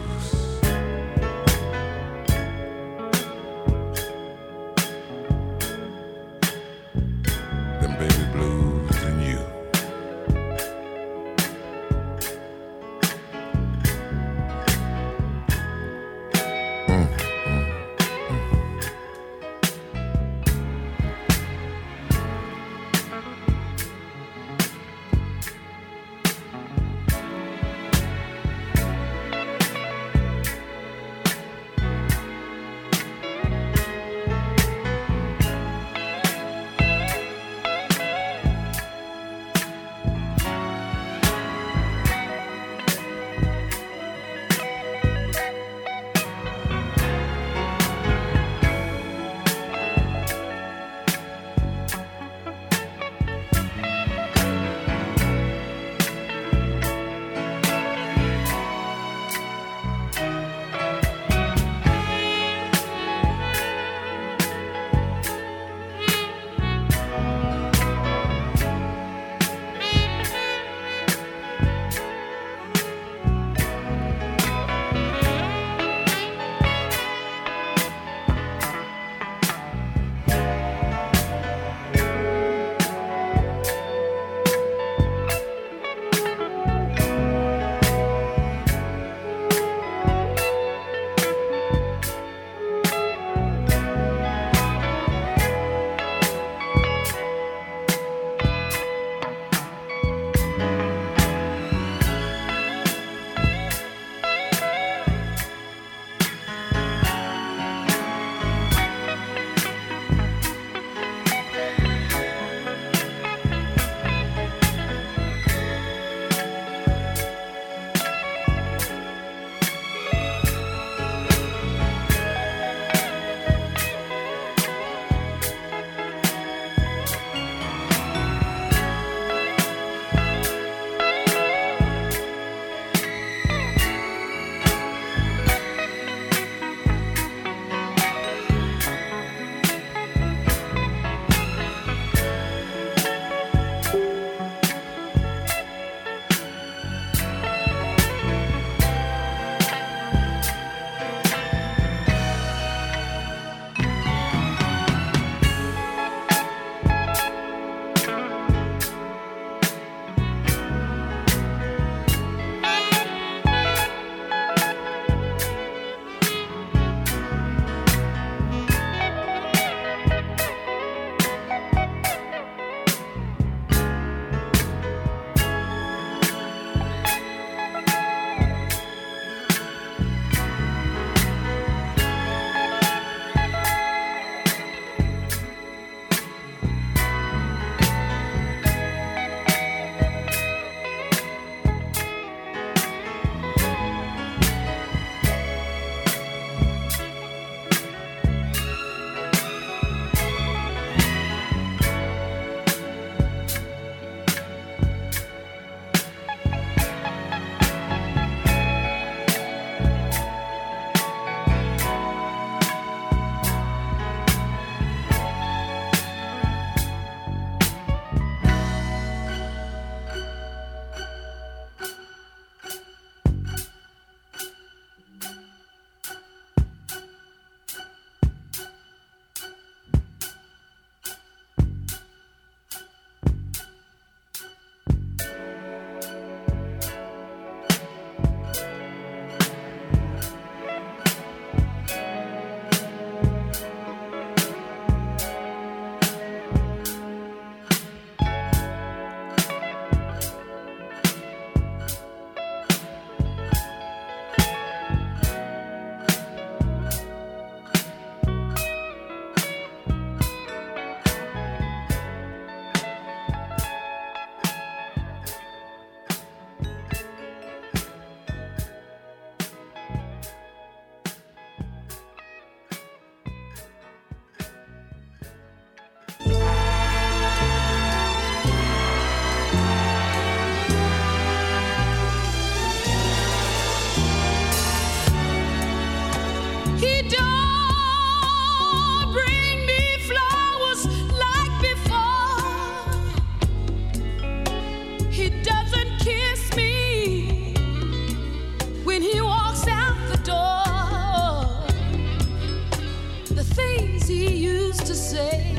to say.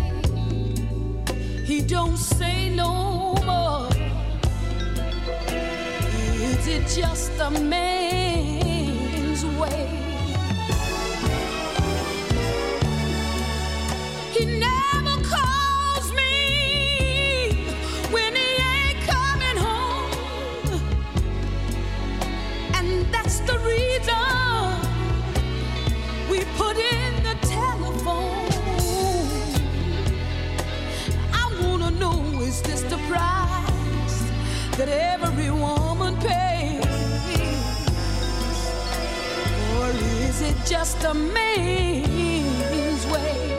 He don't say no more. Is it just a man's way? He never calls me when he ain't coming home, and that's the reason we put in the telephone. I wanna know, is this the price that every woman pays, or is it just a man's way?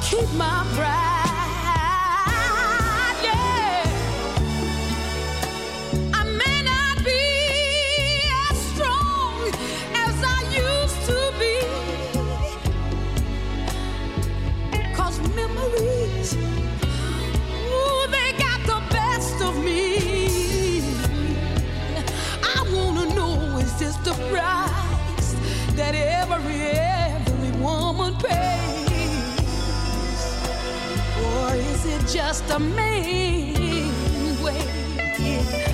Keep my pride, yeah. I may not be as strong as I used to be, 'cause memories, ooh, they got the best of me. I wanna know, is this the price that every woman pays? Or is it just a man's way? Yeah.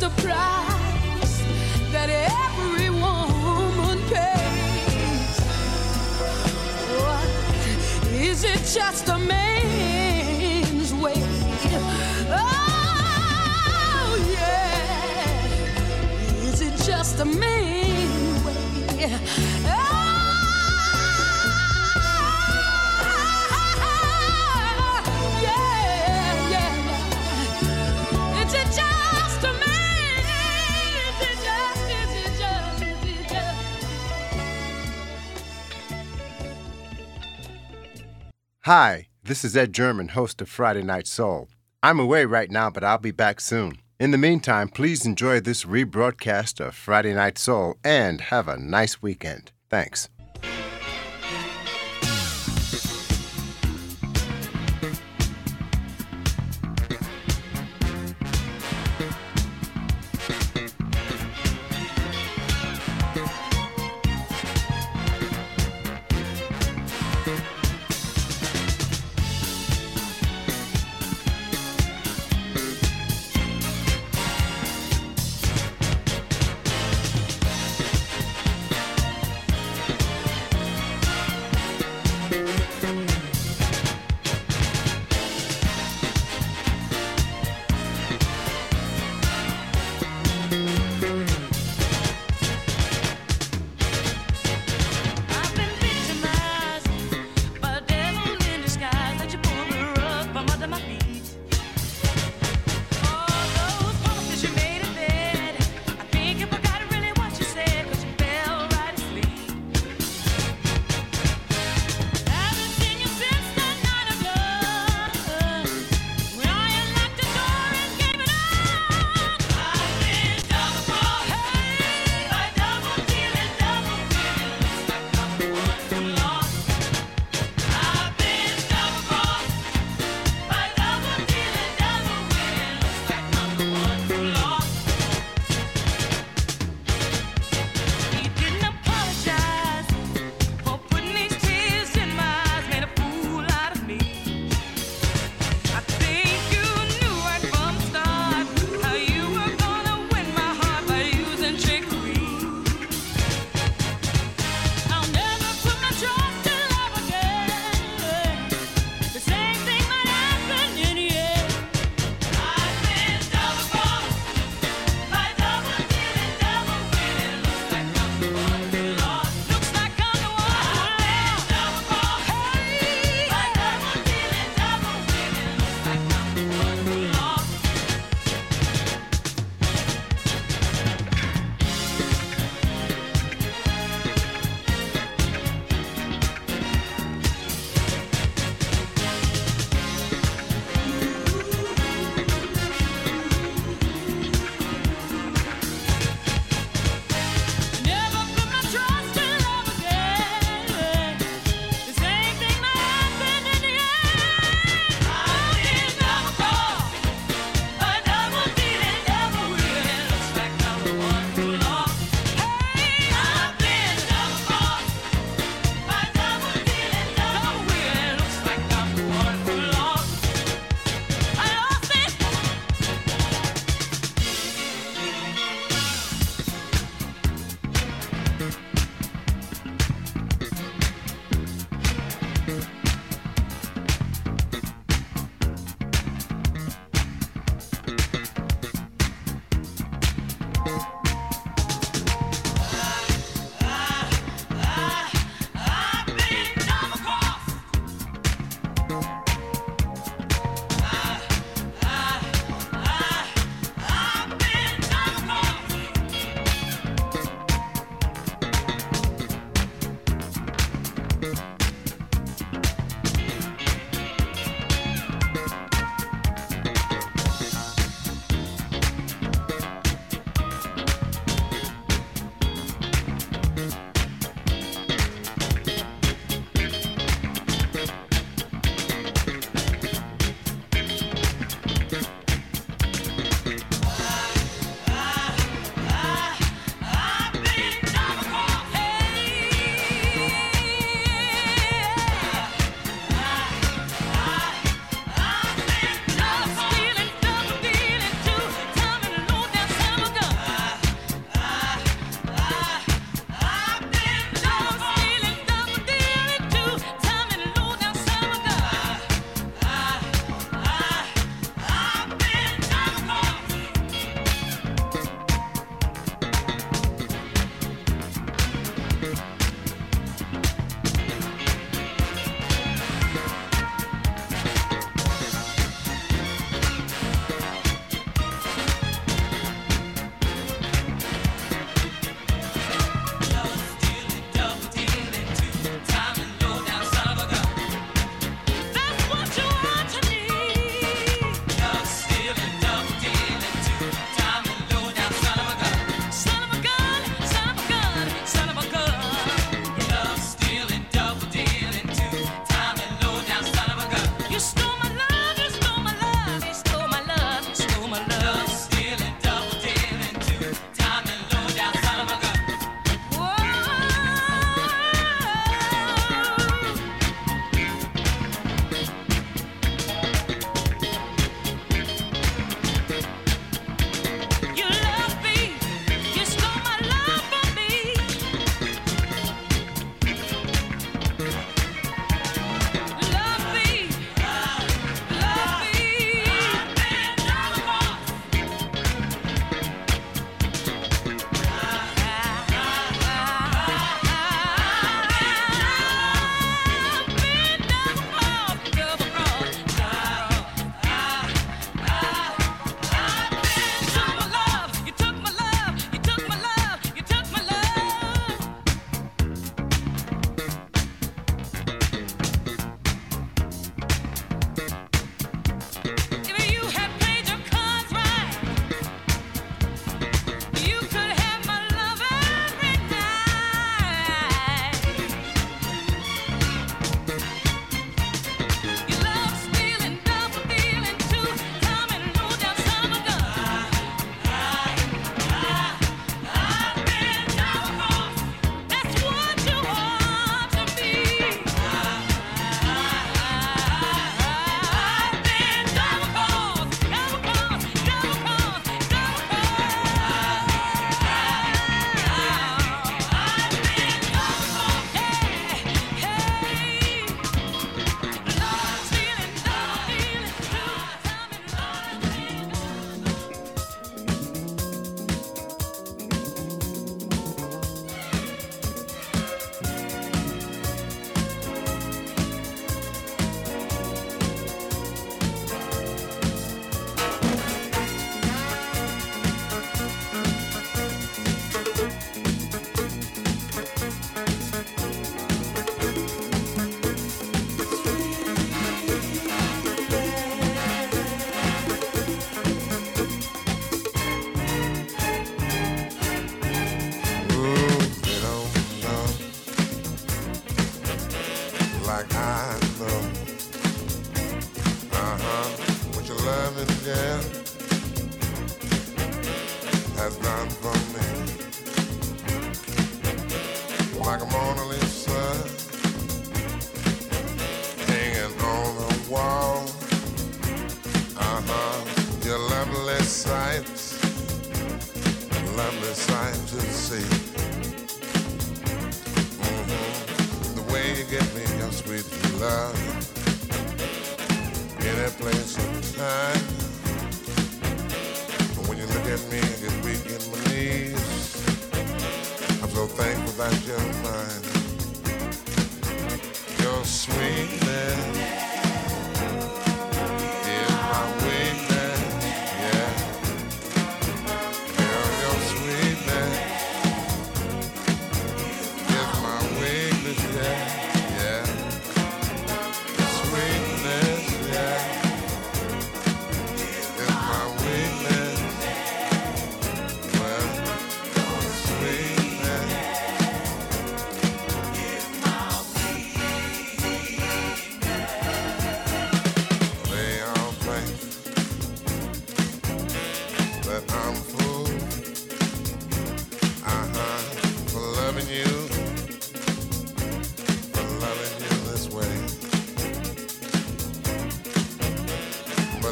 The price that every woman pays. What is it, just a man's way? Oh yeah, is it just a man's way? Oh yeah, yeah, is it just a man? Hi, this is Ed German, host of Friday Night Soul. I'm away right now, but I'll be back soon. In the meantime, please enjoy this rebroadcast of Friday Night Soul and have a nice weekend. Thanks. Your sweetness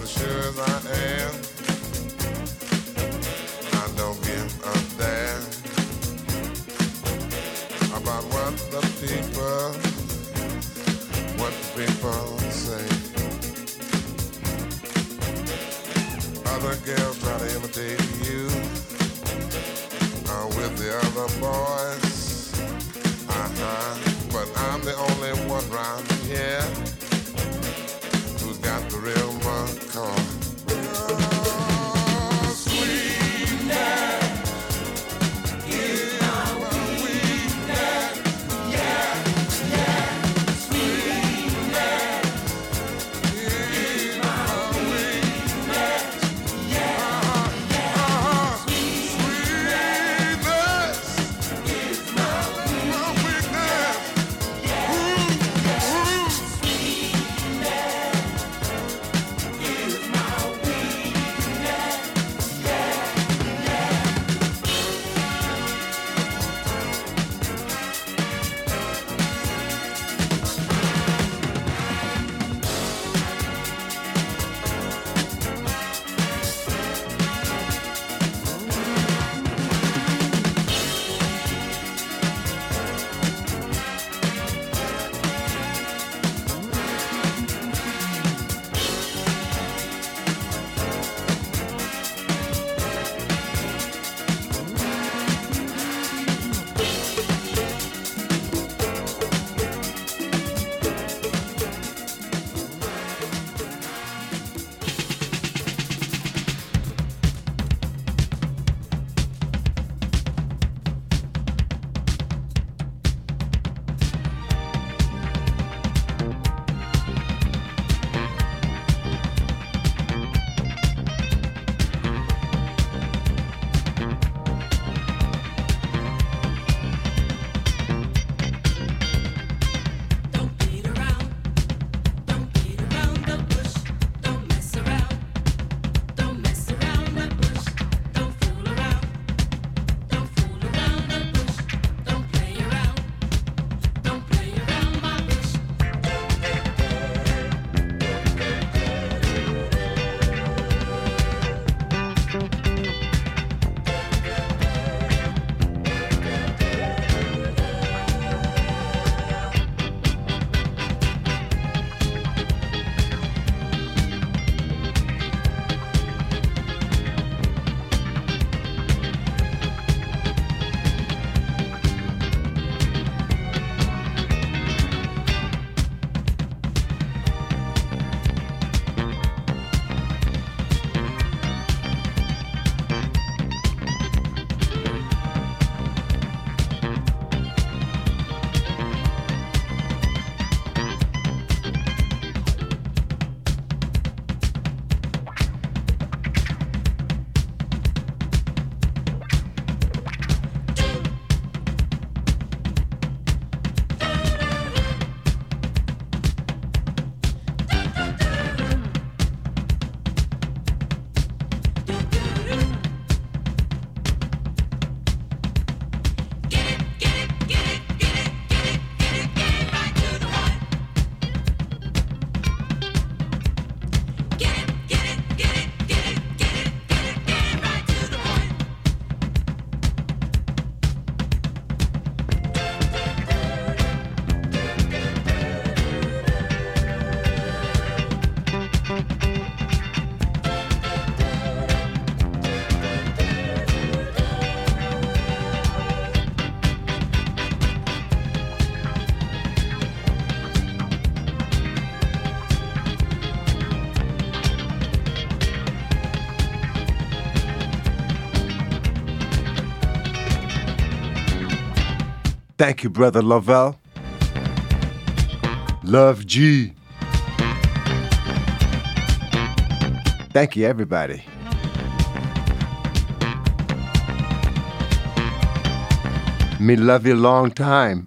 as sure as I am, I don't give a damn about what the people say. Other girls try to imitate you with the other boys, but I'm the only one round here who's got the real McCoy. Thank you, Brother Lovell. Love G. Thank you, everybody. Me love you long time.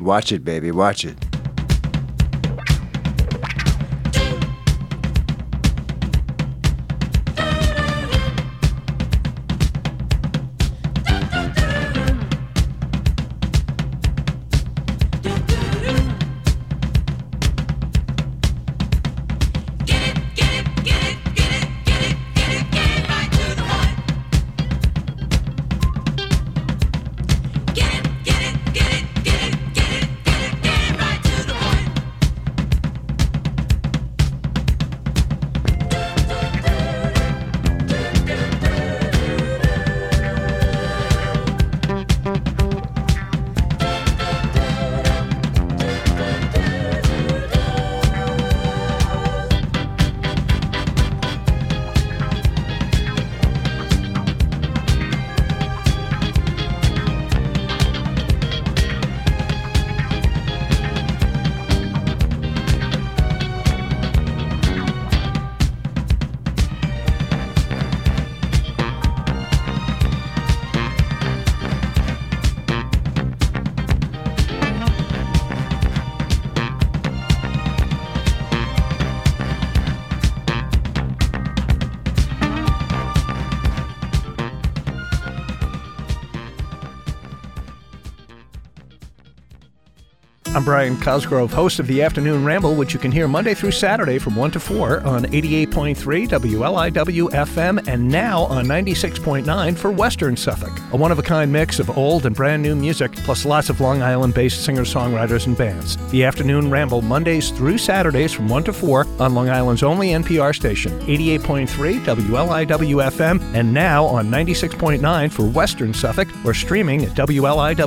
Watch it, baby, watch it. I'm Brian Cosgrove, host of the Afternoon Ramble, which you can hear Monday through Saturday from 1 to 4 on 88.3 WLIW-FM and now on 96.9 for Western Suffolk. A one-of-a-kind mix of old and brand new music, plus lots of Long Island-based singer-songwriters and bands. The Afternoon Ramble, Mondays through Saturdays from 1 to 4 on Long Island's only NPR station, 88.3 WLIW-FM and now on 96.9 for Western Suffolk, or streaming at wliw.org/radio.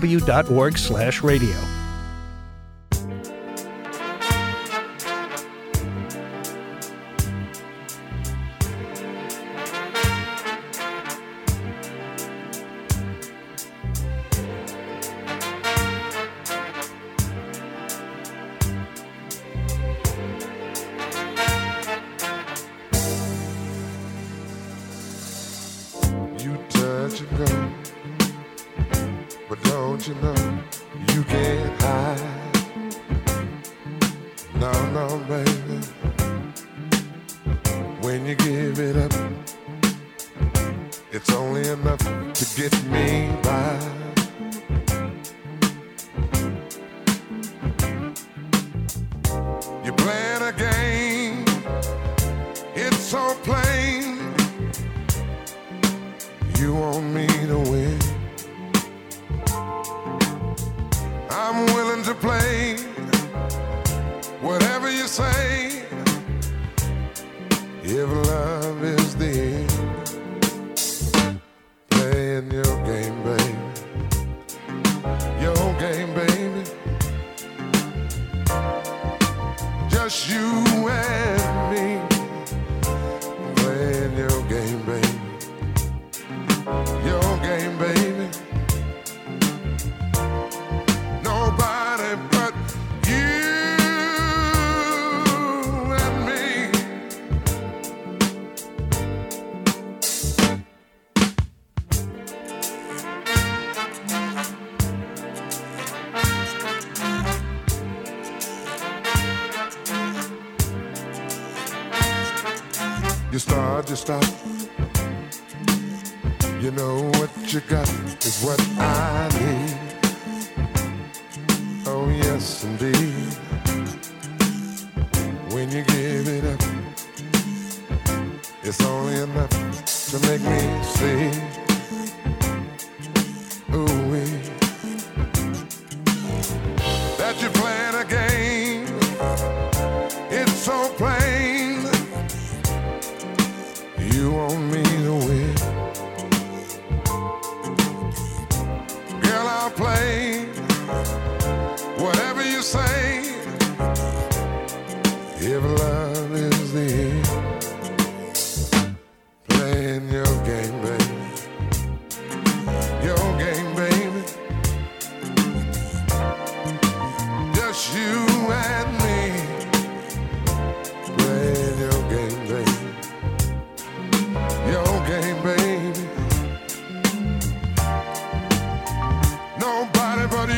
Nobody but you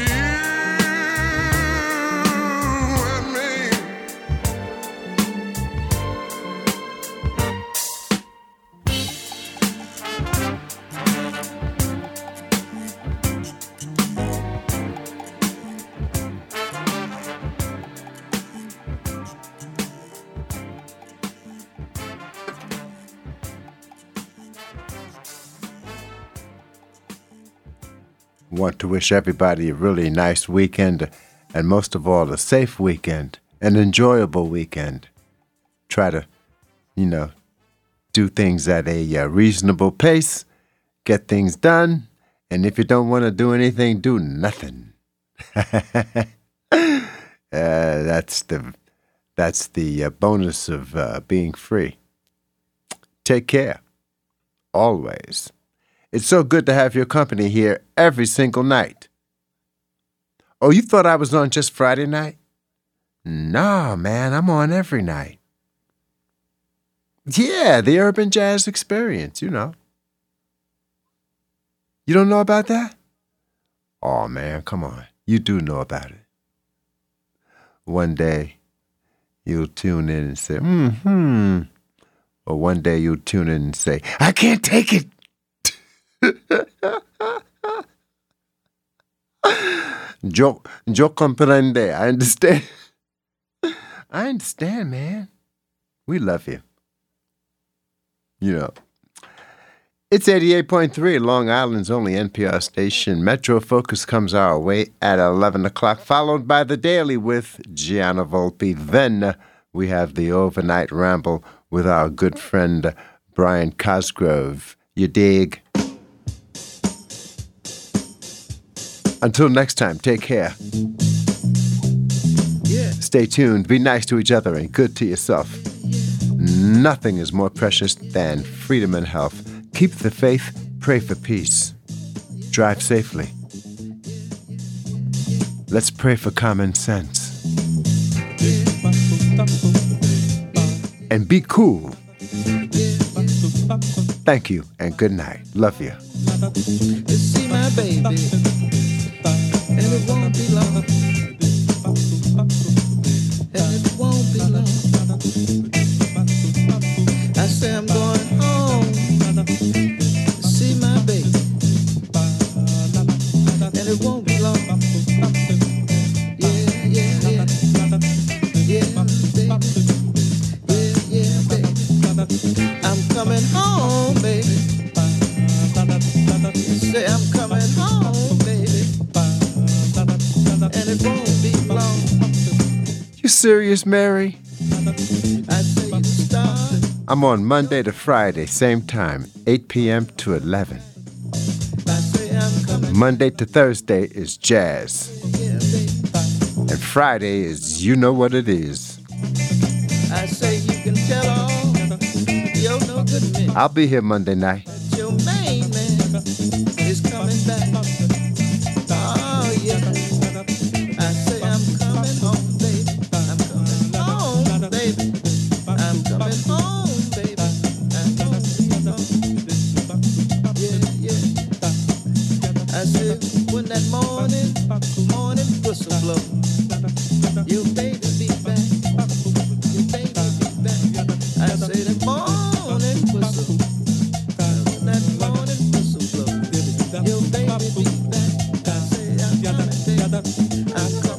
want to wish everybody a really nice weekend, and most of all, a safe weekend, an enjoyable weekend. Try to, do things at a reasonable pace, get things done, and if you don't want to do anything, do nothing. That's the bonus of being free. Take care, always. It's so good to have your company here every single night. Oh, you thought I was on just Friday night? Nah, man, I'm on every night. Yeah, the Urban Jazz Experience, You don't know about that? Oh, man, come on. You do know about it. One day, you'll tune in and say, Or one day you'll tune in and say, I can't take it. Yo comprende. I understand. I understand, man. We love you. It's 88.3, Long Island's only NPR station. Metro Focus comes our way at 11 o'clock, followed by The Daily with Gianna Volpe. Then we have the Overnight Ramble with our good friend Brian Cosgrove. You dig? Until next time, take care. Yeah. Stay tuned, be nice to each other, and good to yourself. Nothing is more precious than freedom and health. Keep the faith, pray for peace. Drive safely. Let's pray for common sense. And be cool. Thank you and good night. Love you. See my baby, and it won't be long. And it won't be long. I say I'm going home. See my baby, and it won't be long. Yeah, yeah, yeah, yeah, baby. I'm coming home, baby. Say I'm coming home, baby. And it won't be long. You serious, Mary? I say you start. I'm on Monday to Friday, same time, 8 p.m. to 11. I say I'm coming. Monday to Thursday is jazz. Yeah, and Friday is you know what it is. I say you can tell all. I'll be here Monday night. Your main man is coming back. Oh, yeah. I say I'm coming home, baby. I'm coming home, baby. I'm coming home, baby. I'm coming home. Yeah, yeah. I said when that morning whistle blow, you baby be back. You baby be back. I say that morning. I'm